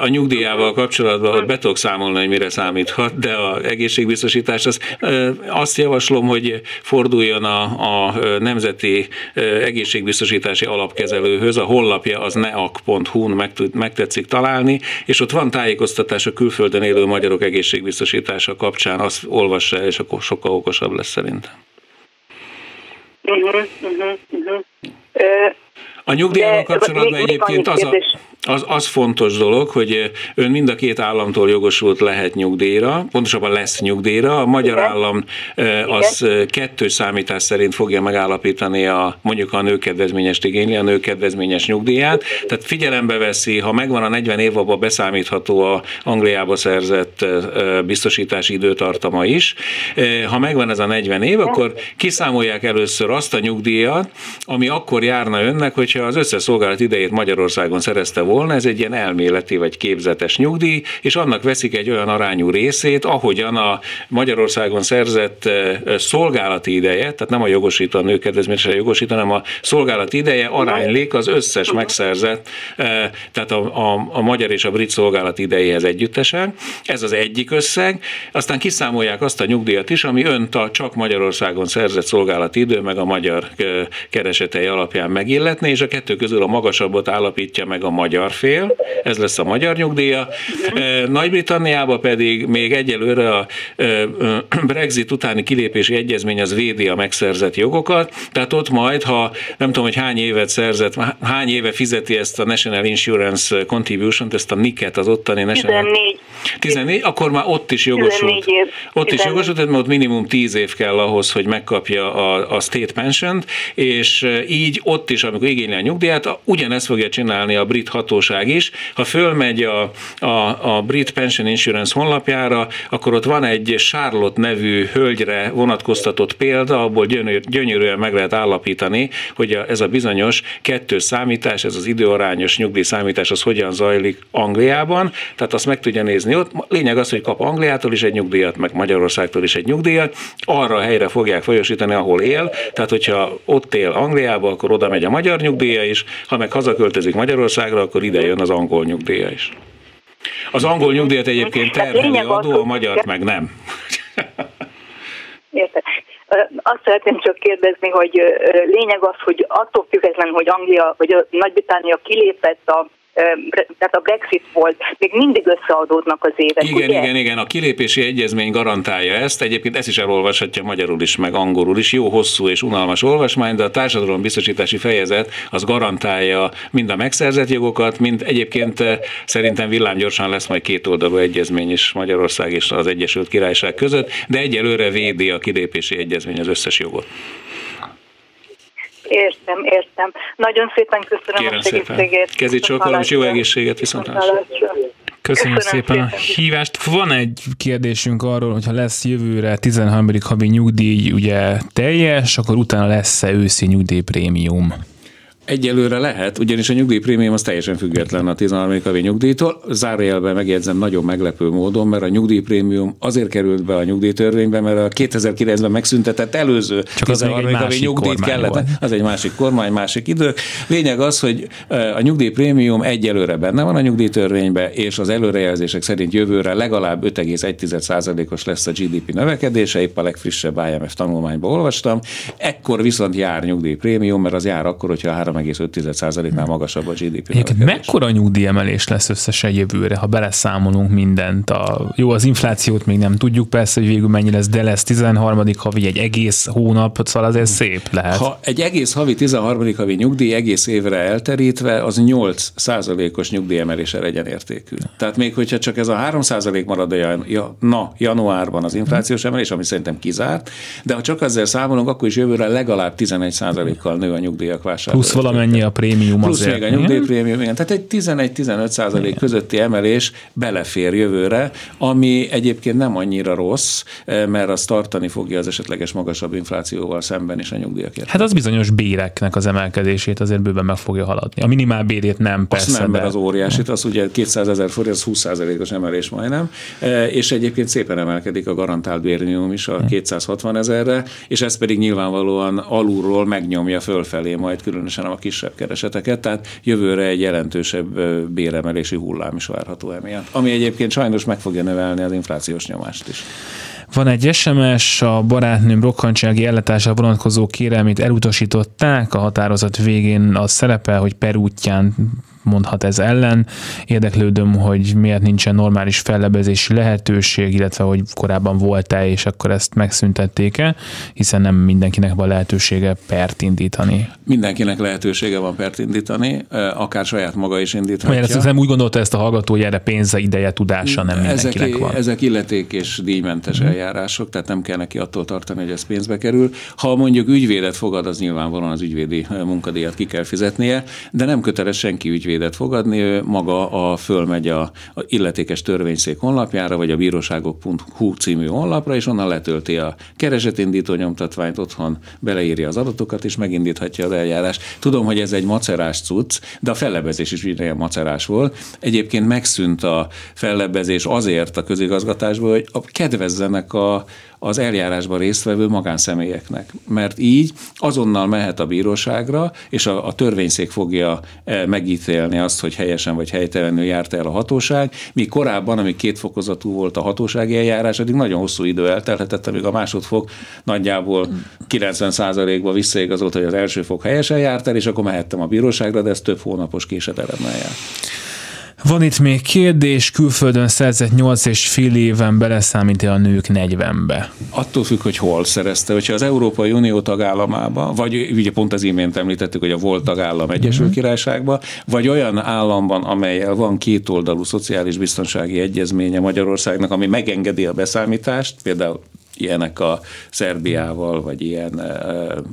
A nyugdíjával kapcsolatban ott be tudok számolni, hogy mire számíthat, de az egészségbiztosítás azt javaslom, hogy forduljon a Nemzeti Egészségbiztosítási Alapkezelőhöz, a honlapja az neak.hu-n megtetszik találni, és ott van tájékoztatás a külföldön élő magyarok egészségbiztosítása kapcsán, azt olvassa, és akkor sokkal okosabb lesz szerintem. A nyugdíjával kapcsolatban egyébként az fontos dolog, hogy ön mind a két államtól jogosult lehet nyugdíjra, pontosabban lesz nyugdíjra. A magyar állam az kettő számítás szerint fogja megállapítani mondjuk a nőkedvezményest igényli, a nőkedvezményes nyugdíját. Tehát figyelembe veszi, ha megvan a 40 év, abba beszámítható a Angliába szerzett biztosítási időtartama is. Ha megvan ez a 40 év, akkor kiszámolják először azt a nyugdíjat, ami akkor járna önnek, hogyha az összeszolgálat idejét Magyarországon szerezte volna, ez egy ilyen elméleti vagy képzetes nyugdíj, és annak veszik egy olyan arányú részét, ahogyan a Magyarországon szerzett szolgálati ideje, tehát nem a jogosító, a nőkedvezményesre jogosító, hanem a szolgálati ideje aránylik az összes megszerzett, tehát a magyar és a brit szolgálati idejéhez együttesen. Ez az egyik összeg. Aztán kiszámolják azt a nyugdíjat is, ami önt a csak Magyarországon szerzett szolgálati idő, meg a magyar keresetei alapján megilletné, és a kettő közül a magasabbat állapítja meg a magyar fél, ez lesz a magyar nyugdíja. Nagy-Britanniában pedig még egyelőre a Brexit utáni kilépési egyezmény az védi a megszerzett jogokat, tehát ott majd, ha nem tudom, hogy hány éve fizeti ezt a National Insurance Contribution-t, ezt a NIC-et, az ottani National... 14, akkor már ott is jogosult. Ott is jogosult, mert ott minimum 10 év kell ahhoz, hogy megkapja a State Pension-t, és így ott is, amikor igényli a nyugdíját, ugyanezt fogja csinálni a brit hatóság is. Ha fölmegy a brit Pension Insurance honlapjára, akkor ott van egy Charlotte nevű hölgyre vonatkoztatott példa, abból gyönyörűen meg lehet állapítani, hogy ez a bizonyos kettő számítás, ez az időarányos nyugdíjszámítás, az hogyan zajlik Angliában, tehát azt meg tudja nézni ott. Lényeg az, hogy kap Angliától is egy nyugdíjat, meg Magyarországtól is egy nyugdíjat, arra a helyre fogják folyosítani, ahol él, tehát hogyha ott él Angliába, akkor oda megy a magyar nyugdíja is, ha meg hazaköltözik Magyarországra, akkor ide jön az angol nyugdíja is. Az angol nyugdíjat egyébként termeli adó, a magyart meg nem. Érted. Azt szeretném csak kérdezni, hogy lényeg az, hogy attól függetlenül, hogy Anglia vagy a Nagy-Britannia kilépett tehát a Brexit volt, még mindig összeadódnak az évek. Igen, a kilépési egyezmény garantálja ezt, egyébként ezt is elolvashatja magyarul is, meg angolul is, jó hosszú és unalmas olvasmány, de a társadalombiztosítási fejezet az garantálja mind a megszerzett jogokat, mind egyébként szerintem villámgyorsan lesz majd kétoldalú egyezmény is Magyarország és az Egyesült Királyság között, de egyelőre védi a kilépési egyezmény az összes jogot. Értem. Nagyon szépen köszönöm a segítségét. Kezi csókolom, és jó egészséget, viszontlátásra. Köszönöm szépen a hívást. Van egy kérdésünk arról, hogyha lesz jövőre 13. havi nyugdíj ugye teljes, akkor utána lesz-e őszi nyugdíjprémium? Egyelőre lehet, ugyanis a nyugdíjprémium az teljesen független a 13. havi nyugdíjtól. Zárójelben megjegyzem nagyon meglepő módon, mert a nyugdíjprémium azért került be a nyugdíjtörvénybe, mert a 2009-ben megszüntetett előző 13. havi nyugdíjt kellett. Az egy másik kormány, másik idők. Lényeg az, hogy a nyugdíjprémium egyelőre benne van a nyugdíjtörvénybe, és az előrejelzések szerint jövőre legalább 5,1%-os lesz a GDP növekedése, épp a legfrissebb IMF tanulmányba olvastam. Ekkor viszont jár nyugdíjprémium, mert az jár akkor, hogyha 3,5%-nál magasabb a GDP. Egyébként mekkora nyugdíjemelés lesz összesen jövőre, ha beleszámolunk mindent? Az inflációt még nem tudjuk persze, hogy végül mennyi lesz, de lesz 13. havi egy egész hónap, szóval azért szép lehet. Ha egy egész havi 13. havi nyugdíj egész évre elterítve, az 8%-os nyugdíjemelése legyen értékű. Tehát még hogyha csak ez a 3% marad januárban az inflációs emelés, ami szerintem kizárt, de ha csak ezzel számolunk, akkor is jövőre legalább 11%-kal nő a nyugdíjak vásárlása. valamennyi a prémium plusz azért. Plusz még a nyugdíjprémium, igen. Tehát egy 11-15% közötti emelés belefér jövőre, ami egyébként nem annyira rossz, mert az tartani fogja az esetleges magasabb inflációval szemben is a nyugdíjakért. Hát az bizonyos béreknek az emelkedését azért bőven meg fogja haladni. A minimál bérét nem, persze. Azt nem, de... mert az óriásit, az ugye 200 000 forint, az 20%-os emelés majdnem, és egyébként szépen emelkedik a garantált bérminimum is a 260 000-re, és ez pedig nyilvánvalóan alulról megnyomja fölfelé majd különösen a kisebb kereseteket, tehát jövőre egy jelentősebb béremelési hullám is várható emiatt, ami egyébként sajnos meg fogja növelni az inflációs nyomást is. Van egy SMS, a barátnőm rokkantsági ellátására vonatkozó kérelmét elutasították, a határozat végén az szerepel, hogy per útján mondhat ez ellen. Érdeklődöm, hogy miért nincsen normális fellebezési lehetőség, illetve hogy korábban volt-e, és akkor ezt megszüntették-e, hiszen nem mindenkinek van lehetősége pert indítani. Mindenkinek lehetősége van pert indítani, akár saját maga is indíthatja. Mert nem úgy gondolta ezt a hallgató, hogy erre pénze, ideje, tudása nem mindenkinek van. Ezek illeték és díjmentes eljárások, tehát nem kell neki attól tartani, hogy ez pénzbe kerül. Ha mondjuk ügyvédet fogad, az nyilvánvalóan az ügyvédi munkadíjat ki kell fizetnie, de nem köteles senki ügyvédet fogadni, ő maga fölmegy a illetékes törvényszék honlapjára, vagy a bíróságok.hu című honlapra, és onnan letölti a keresetindító nyomtatványt, otthon beleírja az adatokat, és megindíthatja az eljárást. Tudom, hogy ez egy macerás cucc, de a fellebbezés is ugye macerás volt. Egyébként megszűnt a fellebbezés azért a közigazgatásból, hogy kedvezzenek az eljárásban résztvevő magánszemélyeknek. Mert így azonnal mehet a bíróságra, és a törvényszék fogja megítélni azt, hogy helyesen vagy helytelenül járt el a hatóság, míg korábban, amíg kétfokozatú volt a hatósági eljárás, addig nagyon hosszú idő eltelhetett, amíg a másodfok nagyjából 90%-ba visszaigazolt, hogy az első fok helyesen járt el, és akkor mehettem a bíróságra, de ez több hónapos késedelemmel járt. Van itt még kérdés, külföldön szerzett 8,5 éven beleszámít-e a nők 40-be? Attól függ, hogy hol szerezte. Hogyha az Európai Unió tagállamában, vagy ugye pont az imént említettük, hogy a volt tagállam Egyesült Királyságban, vagy olyan államban, amelyel van kétoldalú szociális biztonsági egyezménye Magyarországnak, ami megengedi a beszámítást, például ilyenek a Szerbiával, vagy ilyen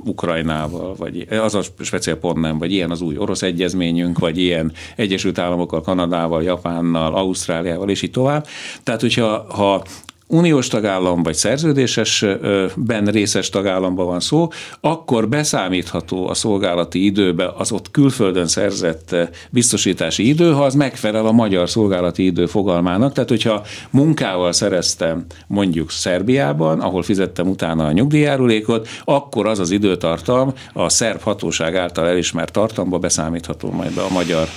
Ukrajnával, vagy az a speciál pont nem, vagy ilyen az új orosz egyezményünk, vagy ilyen Egyesült Államokkal, Kanadával, Japánnal, Ausztráliával, és így tovább. Tehát, hogyha uniós tagállam, vagy szerződésesben részes tagállamban van szó, akkor beszámítható a szolgálati időbe az ott külföldön szerzett biztosítási idő, ha az megfelel a magyar szolgálati idő fogalmának. Tehát, hogyha munkával szereztem mondjuk Szerbiában, ahol fizettem utána a nyugdíjjárulékot, akkor az az időtartam a szerb hatóság által elismert tartamba beszámítható majd be a magyar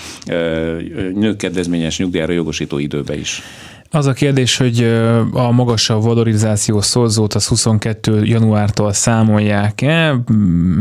nőkedvezményes nyugdíjára jogosító időbe is. Az a kérdés, hogy a magasabb valorizáció szorzót az 22. januártól számolják-e,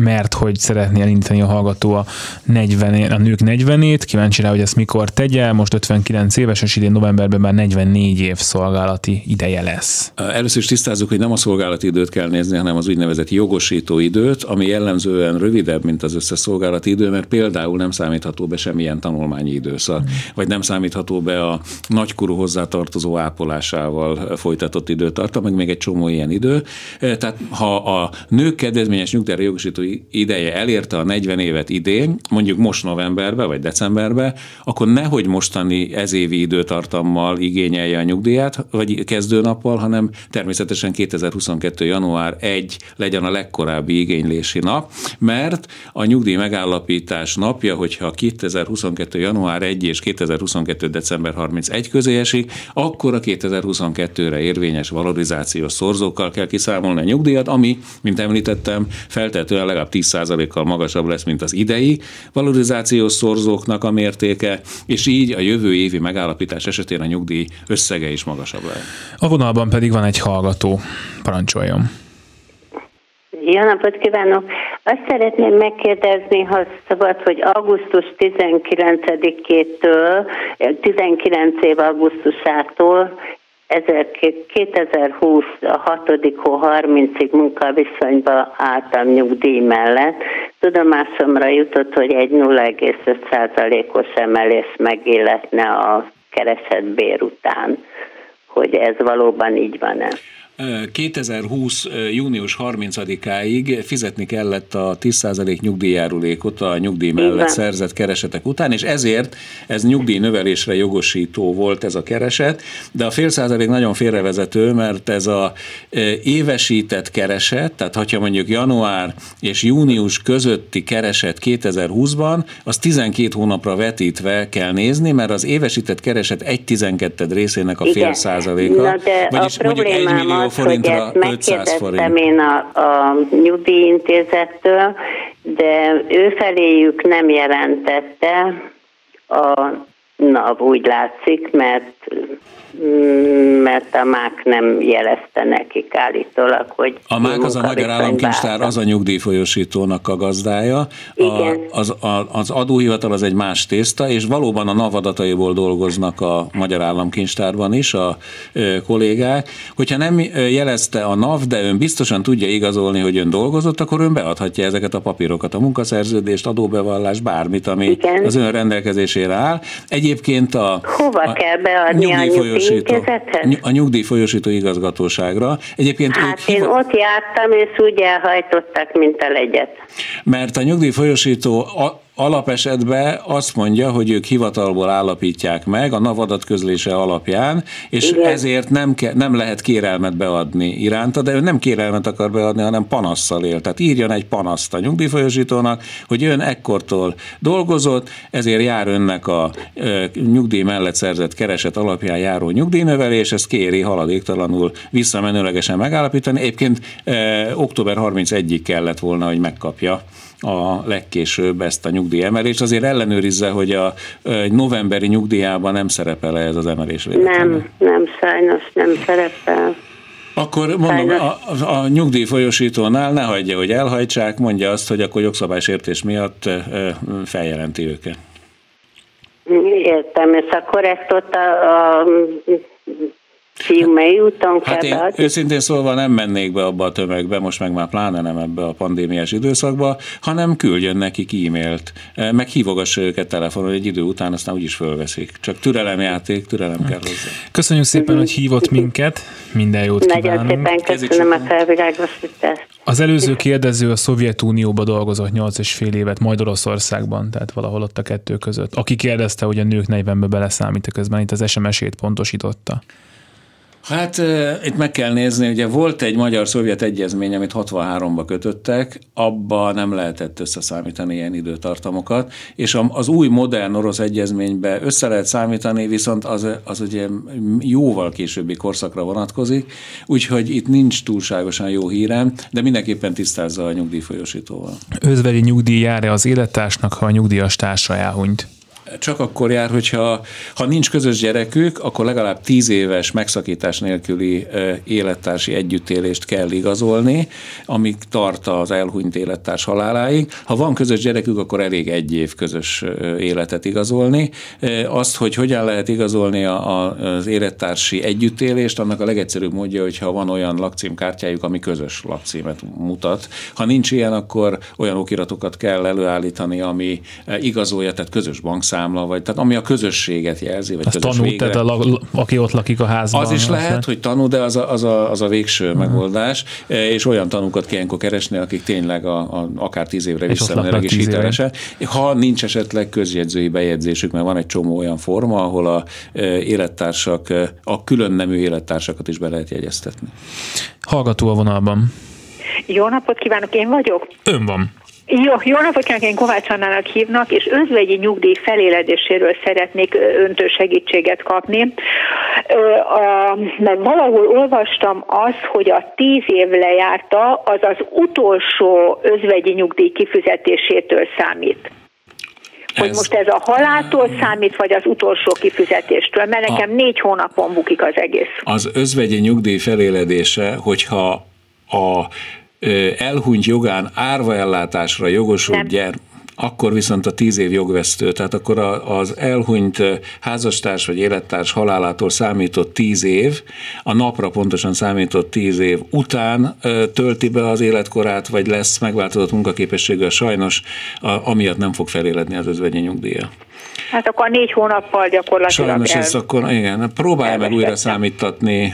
mert hogy szeretné elindítani a hallgató a nők 40-ét, kíváncsi rá, hogy ezt mikor tegye, most 59 éves, és idén novemberben már 44 év szolgálati ideje lesz. Először is tisztázzuk, hogy nem a szolgálati időt kell nézni, hanem az úgynevezett jogosító időt, ami jellemzően rövidebb, mint az összes szolgálati idő, mert például nem számítható be semmilyen tanulmányi időszak, vagy nem számítható be a nagykorú hozzátartozó ápolásával folytatott időtartam, meg még egy csomó ilyen idő. Tehát ha a nők kedvezményes nyugdíjra jogosító ideje elérte a 40 évet idén, mondjuk most novemberben vagy decemberben, akkor nehogy mostani ezévi időtartammal igényelje a nyugdíját, vagy kezdőnappal, hanem természetesen 2022. január 1 legyen a legkorábbi igénylési nap, mert a nyugdíj megállapítás napja, hogyha 2022. január 1 és 2022. december 31 közé esik, akkor a 2022-re érvényes valorizációs szorzókkal kell kiszámolni a nyugdíjat, ami, mint említettem, feltétlenül legalább 10%-kal magasabb lesz, mint az idei valorizációs szorzóknak a mértéke, és így a jövő évi megállapítás esetén a nyugdíj összege is magasabb lesz. A vonalban pedig van egy hallgató. Parancsoljon! Jó napot kívánok! Azt szeretném megkérdezni, ha szabad, hogy augusztus 19-től, 19 év augusztusától 2020. 6-30-ig munkaviszonyba álltam nyugdíj mellett. Tudomásomra jutott, hogy egy 0,5%-os emelés megilletne a keresett bér után. Hogy ez valóban így van-e? 2020. június 30-áig fizetni kellett a 10% nyugdíjjárulékot a nyugdíj mellett szerzett keresetek után, és ezért ez nyugdíjnövelésre jogosító volt ez a kereset, de a 0,5% nagyon félrevezető, mert ez a évesített kereset, tehát ha mondjuk január és június közötti kereset 2020-ban, az 12 hónapra vetítve kell nézni, mert az évesített kereset 1/12 részének a 0,5%-a, vagyis mondjuk 1 millió forintra 500 forint. Megkérdeztem én a nyugdíjintézettől, de ő feléjük nem jelentette a NAV, úgy látszik, mert a MÁK nem jelezte nekik állítólag, hogy... A MÁK az a Magyar Államkincstár, az a nyugdíjfolyósítónak a gazdája. Az adóhivatal az egy más tészta, és valóban a NAV adataiból dolgoznak a Magyar Államkincstárban is a kollégák. Hogyha nem jelezte a NAV, de ön biztosan tudja igazolni, hogy ön dolgozott, akkor ön beadhatja ezeket a papírokat, a munkaszerződést, adóbevallás, bármit, ami az ön rendelkezésére áll. Egyébként hova kell beadni a nyugdíjintézethez? A nyugdíjfolyósító igazgatóságra. Egyébként én ott jártam, és úgy elhajtottak, mint a legyet. Mert a nyugdíjfolyósító alapesetben azt mondja, hogy ők hivatalból állapítják meg a NAV adatközlése alapján, és ezért nem lehet kérelmet beadni iránta, de ő nem kérelmet akar beadni, hanem panasszal él. Tehát írjon egy panaszt a nyugdíjfolyósítónak, hogy ön ekkortól dolgozott, ezért jár önnek a nyugdíj mellett szerzett kereset alapján járó nyugdíjnövelés, ezt kéri haladéktalanul visszamenőlegesen megállapítani. Egyébként október 31-ig kellett volna, hogy megkapja a legkésőbb ezt a nyugdíjemelést. Azért ellenőrizze, hogy a novemberi nyugdíjában nem szerepel ez az emelés véletlenül. Nem, sajnos nem szerepel. Akkor mondom, a nyugdíjfolyósítónál ne hagyja, hogy elhajtsák, mondja azt, hogy akkor jogszabálysértés miatt feljelenti őket. Értem, és akkor ezt ott a Fiumei úton kell beadni. Őszintén szólva nem mennék be abba a tömegbe, most meg már pláne nem ebbe a pandémiás időszakba, hanem küldjön nekik e-mailt, meg hívogassa őket telefonon, egy idő után aztán úgyis fölveszik. Csak türelemjáték, türelem kell hozzá. Köszönjük szépen, hogy hívott minket, minden jót kívánunk. Nagyon szépen köszönöm a felvilágosítást. Az előző kérdező a Szovjetunióba dolgozott 8,5 évet, majd Oroszországban, tehát valahol ott a kettő között. Aki kérdezte, hogy a nők 40-be beleszámít, közben itt az SMS-ét pontosította. Hát itt meg kell nézni, ugye volt egy magyar-szovjet egyezmény, amit 63-ba kötöttek, abba nem lehetett összeszámítani ilyen időtartamokat, és az új modern orosz egyezménybe össze lehet számítani, viszont az ugye jóval későbbi korszakra vonatkozik, úgyhogy itt nincs túlságosan jó hírem, de mindenképpen tisztázza a nyugdíjfolyósítóval. Özvegyi nyugdíj jár-e az élettársnak, ha a nyugdíjas társa elhunyt? Csak akkor jár, hogyha nincs közös gyerekük, akkor legalább 10 éves megszakítás nélküli élettársi együttélést kell igazolni, amíg tart az elhunyt élettárs haláláig. Ha van közös gyerekük, akkor elég 1 év közös életet igazolni. Azt, hogy hogyan lehet igazolni az élettársi együttélést, annak a legegyszerűbb módja, hogyha van olyan lakcímkártyájuk, ami közös lakcímet mutat. Ha nincs ilyen, akkor olyan okiratokat kell előállítani, ami igazolja, tehát közös bankszámot, vagy, tehát ami a közösséget jelzi, vagy közös végre. Tehát aki ott lakik a házban. Az is lehet, hogy tanú, de az a végső megoldás, és olyan tanúkat kell ilyenkor keresni, akik tényleg akár 10 évre visszamenőleg is hitelesek. Ha nincs esetleg közjegyzői bejegyzésük, mert van egy csomó olyan forma, ahol a külön nemű élettársakat is be lehet jegyeztetni. Hallgató a vonalban. Jó napot kívánok, én vagyok. Ön van. Jó napot kívánok, én Kovács Annának hívnak, és özvegyi nyugdíj feléledéséről szeretnék öntől segítséget kapni. Mert valahol olvastam azt, hogy a 10 év lejárta, az az utolsó özvegyi nyugdíj kifizetésétől számít. Hogy most ez a haláltól számít, vagy az utolsó kifizetéstől? Mert nekem 4 hónapon bukik az egész. Az özvegyi nyugdíj feléledése, hogyha a elhunyt jogán árvaellátásra jogosult gyermek, akkor viszont a 10 év jogvesztő, tehát akkor az elhunyt házastárs vagy élettárs halálától számított 10 év, a napra pontosan számított 10 év után tölti be az életkorát, vagy lesz megváltozott munkaképessége, sajnos amiatt nem fog feléledni az özvegyi nyugdíja. Hát akkor 4 hónappal gyakorlatilag sajnos ez akkor, igen, próbálj meg újra számítatni,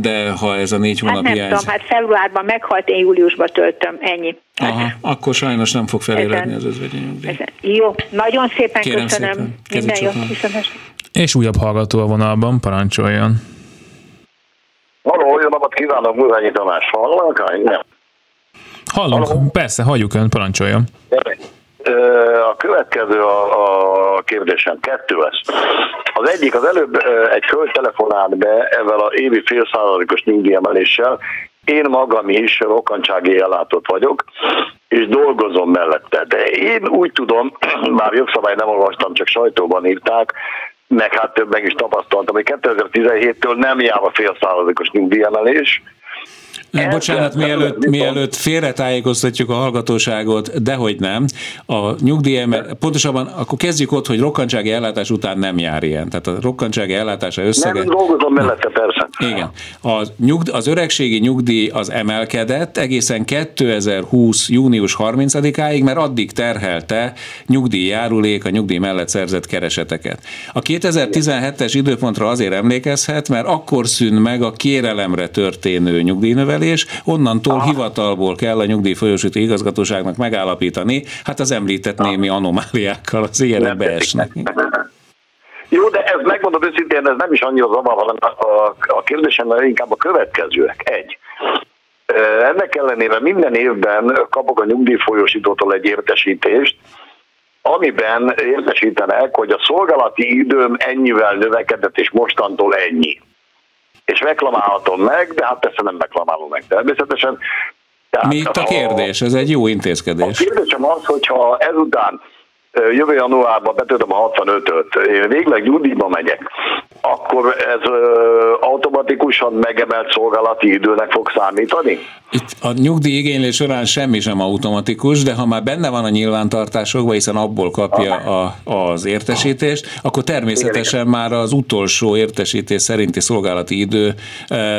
de ha ez a 4 hónap hiányzik. Hát nem tudom, hát februárban meghalt, én júliusban töltöm, ennyi. Aha, akkor sajnos nem fog felületni az özvegyi nyugdíj. Jó, nagyon szépen kérem, köszönöm. Szépen. Minden jó, viszont. És újabb hallgató a vonalban, parancsoljon. Halló, jó napot kívánok, Múlványi Tamás. Hallanak? Hallom, persze, halljuk önt, parancsoljon. A következő a kérdésem, 2 lesz. Az egyik, az előbb egy hölgy telefonált be ezzel a évi félszázalékos nyugdíjemeléssel. Én magam is rokkantsági ellátott vagyok, és dolgozom mellette. De én úgy tudom, bár jogszabály nem olvastam, csak sajtóban írták, meg hát több meg is tapasztaltam, hogy 2017-től nem jár a félszázalékos nyugdíjemelés. Bocsánat, mielőtt félretájékoztatjuk a hallgatóságot, dehogy nem. A nyugdíjemelés, pontosabban akkor kezdjük ott, hogy rokkantsági ellátás után nem jár ilyen. Tehát a rokkantsági ellátása összege... Nem, dolgozom mellette, persze. Igen. Az öregségi nyugdíj az emelkedett egészen 2020. június 30-áig, mert addig terhelte nyugdíjjárulék a nyugdíj mellett szerzett kereseteket. A 2017-es időpontra azért emlékezhet, mert akkor szűn meg a kérelemre történő nyugdíjnövelés, onnantól hivatalból kell a nyugdíjfolyósító igazgatóságnak megállapítani, hát az említett némi anomáliákkal az ilyenek beesnek. Jó, de ez megmondom őszintén, ez nem is annyira zavar, hanem a kérdésem inkább a következőek. 1. Ennek ellenére minden évben kapok a nyugdíjfolyósítótól egy értesítést, amiben értesítenek, hogy a szolgálati időm ennyivel növekedett, és mostantól ennyi. És reklamálhatom meg, de hát persze nem reklamálom meg természetesen. Mi itt a kérdés? Ez egy jó intézkedés. A kérdésem az, hogyha ezután jövő januárban betöltöm a 65-öt, én végleg nyugdíjba megyek, akkor ez automatikusan megemelt szolgálati időnek fog számítani? Itt a nyugdíjigénylés során semmi sem automatikus, de ha már benne van a nyilvántartásokban, hiszen abból kapja az értesítést, akkor természetesen már az utolsó értesítés szerinti szolgálati idő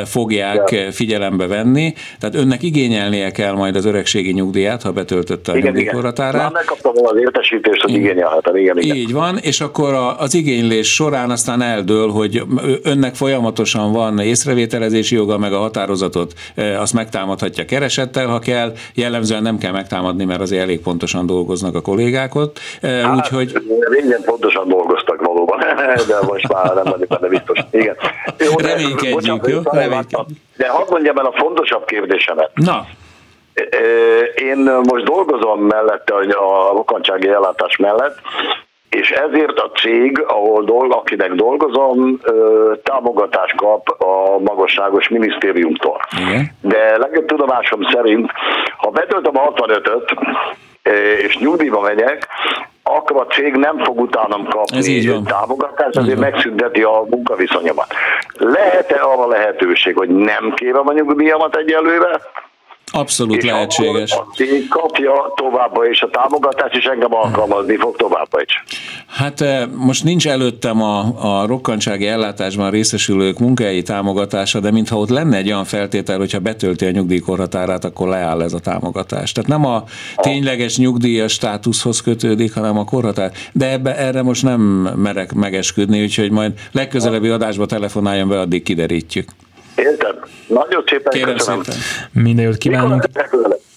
fogják figyelembe venni, tehát önnek igényelnie kell majd az öregségi nyugdíját, ha betöltötte a nyugdíjkorhatárát. Már megkaptam az értesítést, hogy igényelhetem. Igen. Így van, és akkor az igénylés során aztán eldől, hogy önnek folyamatosan van észrevételezési joga, meg a határozatot azt megtámadhatja keresettel, ha kell, jellemzően nem kell megtámadni, mert azért elég pontosan dolgoznak a kollégák ott. Úgyhogy... Régen pontosan dolgoztak valóban, de most már nem vagyok benne biztos. Igen. Jó, reménykedjük, jó? De hadd mondjam el a fontosabb kérdésemet. Na. Én most dolgozom mellette, a rokkantsági ellátás mellett, és ezért a cég, akinek dolgozom, támogatást kap a magasságos minisztériumtól. Igen. De legjobb tudomásom szerint, ha betöltöm a 65-öt, és nyugdíjba megyek, akkor a cég nem fog utánam kapni támogatást, ezért megszünteti a munkaviszonyomat. Lehet-e arra lehetőség, hogy nem kérem a nyugdíjamat egyelőre? Abszolút és lehetséges. A cég kapja továbbra is a támogatást, és engem alkalmazni fog továbbra is. Hát most nincs előttem a rokkantsági ellátásban részesülők munkahelyi támogatása, de mintha ott lenne egy olyan feltétel, hogyha betölti a nyugdíjkorhatárát, akkor leáll ez a támogatás. Tehát nem a tényleges nyugdíjas státuszhoz kötődik, hanem a korhatár. De erre most nem merek megesküdni, úgyhogy majd legközelebbi adásba telefonáljon be, addig kiderítjük. Értem. Nagyon szépen köszönöm. Minden jót kívánunk.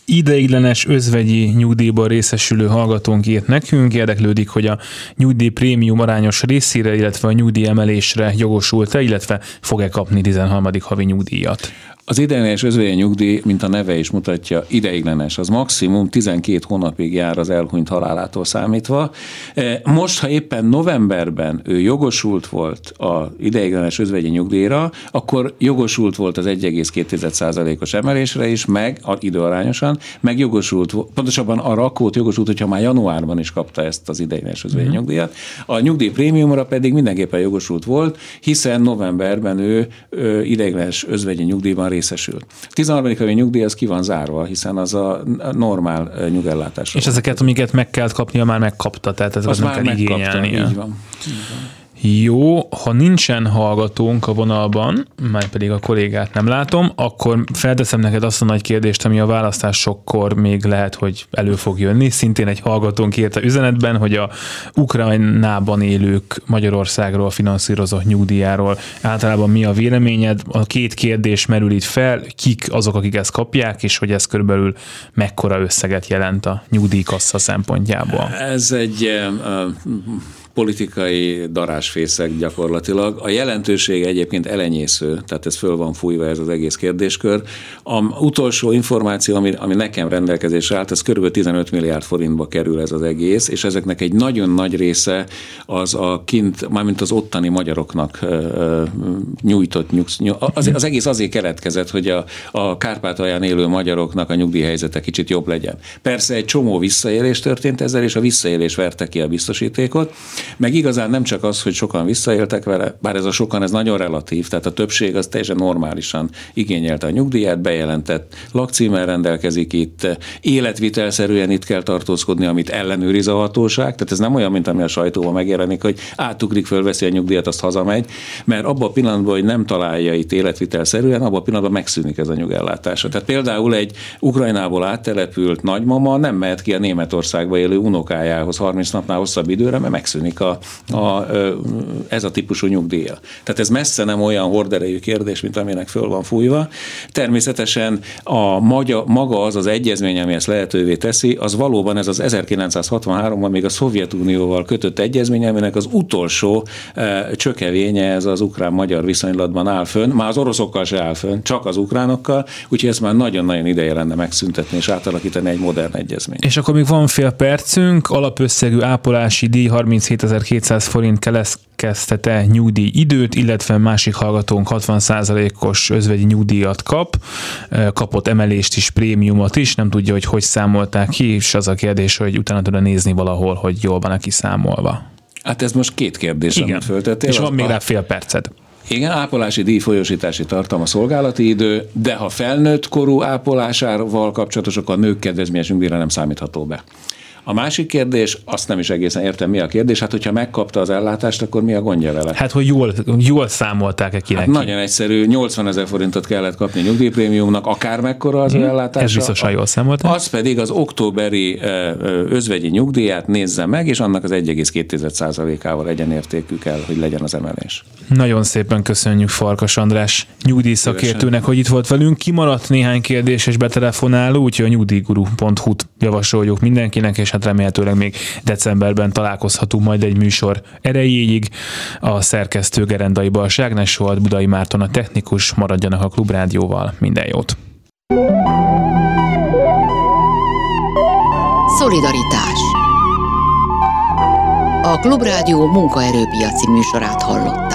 Ideiglenes özvegyi nyugdíjban részesülő hallgatónk írt nekünk, érdeklődik, hogy a nyugdíj prémium arányos részére, illetve a nyugdíj emelésre jogosult-e, illetve fog-e kapni 13. havi nyugdíjat. Az ideiglenes özvegyi nyugdíj, mint a neve is mutatja, ideiglenes. Az maximum 12 hónapig jár az elhunyt halálától számítva. Most, ha éppen novemberben ő jogosult volt az ideiglenes özvegyi nyugdíjra, akkor jogosult volt az 1,2%-os emelésre is, meg időarányosan, meg jogosult, pontosabban a rakót jogosult, hogyha már januárban is kapta ezt az ideiglenes özvegyi nyugdíjat. A nyugdíj prémiumra pedig mindenképpen jogosult volt, hiszen novemberben ő ideiglenes özvegyi nyugdíjban részesült. 13. havi nyugdíj az ki van zárva, hiszen az a normál nyugellátás. És ezeket, amiket meg kell kapnia, már megkapta, tehát ez az nem kell igényelnie. Így van. Jó, ha nincsen hallgatónk a vonalban, már pedig a kollégát nem látom, akkor felteszem neked azt a nagy kérdést, ami a választásokkor még lehet, hogy elő fog jönni. Szintén egy hallgatónk írta üzenetben, hogy a Ukrajnában élők Magyarországról finanszírozott nyugdíjáról általában mi a véleményed? A két kérdés merül itt fel, kik azok, akik ezt kapják, és hogy ez körülbelül mekkora összeget jelent a nyugdíjkassza szempontjából? Ez egy politikai darásfészek gyakorlatilag. A jelentősége egyébként elenyésző, tehát ez föl van fújva ez az egész kérdéskör. A utolsó információ, ami nekem rendelkezésre állt, ez kb. 15 milliárd forintba kerül ez az egész, és ezeknek egy nagyon nagy része az a kint, mármint az ottani magyaroknak nyújtott az egész azért keletkezett, hogy a Kárpátalján élő magyaroknak a nyugdíjhelyzete kicsit jobb legyen. Persze egy csomó visszaélés történt ezzel, és a visszaélés verte ki a biztosítékot, meg igazán nem csak az, hogy sokan visszaéltek vele, bár ez a sokan, ez nagyon relatív, tehát a többség az teljesen normálisan igényelte a nyugdíját, bejelentett, lakcímmel rendelkezik itt, életvitelszerűen itt kell tartózkodni, amit ellenőriz a hatóság, tehát ez nem olyan, mint ami a sajtóban megjelenik, hogy átugrik, fölveszi a nyugdíjat, azt hazamegy, mert abban a pillanatban, hogy nem találja itt életvitelszerűen, abban a pillanatban megszűnik ez a nyugellátása. Tehát például egy Ukrajnából áttelepült nagymama nem mehet ki a Németországba élő unokájához 30 napnál hosszabb időre, mert megszűnik ez a típusú nyugdíja. Tehát ez messze nem olyan horderejű kérdés, mint aminek föl van fújva. Természetesen a maga az az egyezmény, ami ezt lehetővé teszi, az valóban ez az 1963-ban még a Szovjetunióval kötött egyezmény, aminek az utolsó csökevénye ez az ukrán-magyar viszonylatban áll fönn. Már az oroszokkal se áll fönn, csak az ukránokkal, úgyhogy ezt már nagyon-nagyon ideje lenne megszüntetni és átalakítani egy modern egyezményt. És akkor még van fél percünk, alapösszegű ápolási díj 37.200 forint keletkeztette nyugdíj időt, illetve másik hallgatónk 60%-os özvegyi nyugdíjat kapott emelést is, prémiumot is, nem tudja, hogy számolták ki, és az a kérdés, hogy utána tudod nézni valahol, hogy jól van-e kiszámolva. Hát ez most két kérdés, amit föltettél. És van még rá fél perced. Igen, ápolási díj, folyósítási tartalma, szolgálati idő, de ha felnőtt korú ápolásával kapcsolatos, akkor a nők kedvezményes nyugdíjra nem számítható be. A másik kérdés, azt nem is egészen értem, mi a kérdés, hát hogyha megkapta az ellátást, akkor mi a gondja vele? Hát, hogy jól számolták-e ki neki? Hát nagyon egyszerű, 80 000 forintot kellett kapni nyugdíjprémiumnak, akár mekkora az ellátása. Ez biztosan jól számolták. Az pedig az októberi özvegyi nyugdíját nézze meg, és annak az 1,2%-ával egyenértékű kell, hogy legyen az emelés. Nagyon szépen köszönjük Farkas András nyugdíjszakértőnek, hogy itt volt velünk. Kimaradt néhány kérdés és betelefonáló, úgyhogy a nyugdíjguru.hu-t javasoljuk mindenkinek, és hát remélhetőleg még decemberben találkozhatunk majd egy műsor erejéig. A szerkesztő Gerendai Balság Ágnes volt, Budai Márton a technikus, maradjanak a Klubrádióval, minden jót! Szolidaritás. A Klubrádió munkaerőpiaci műsorát hallott.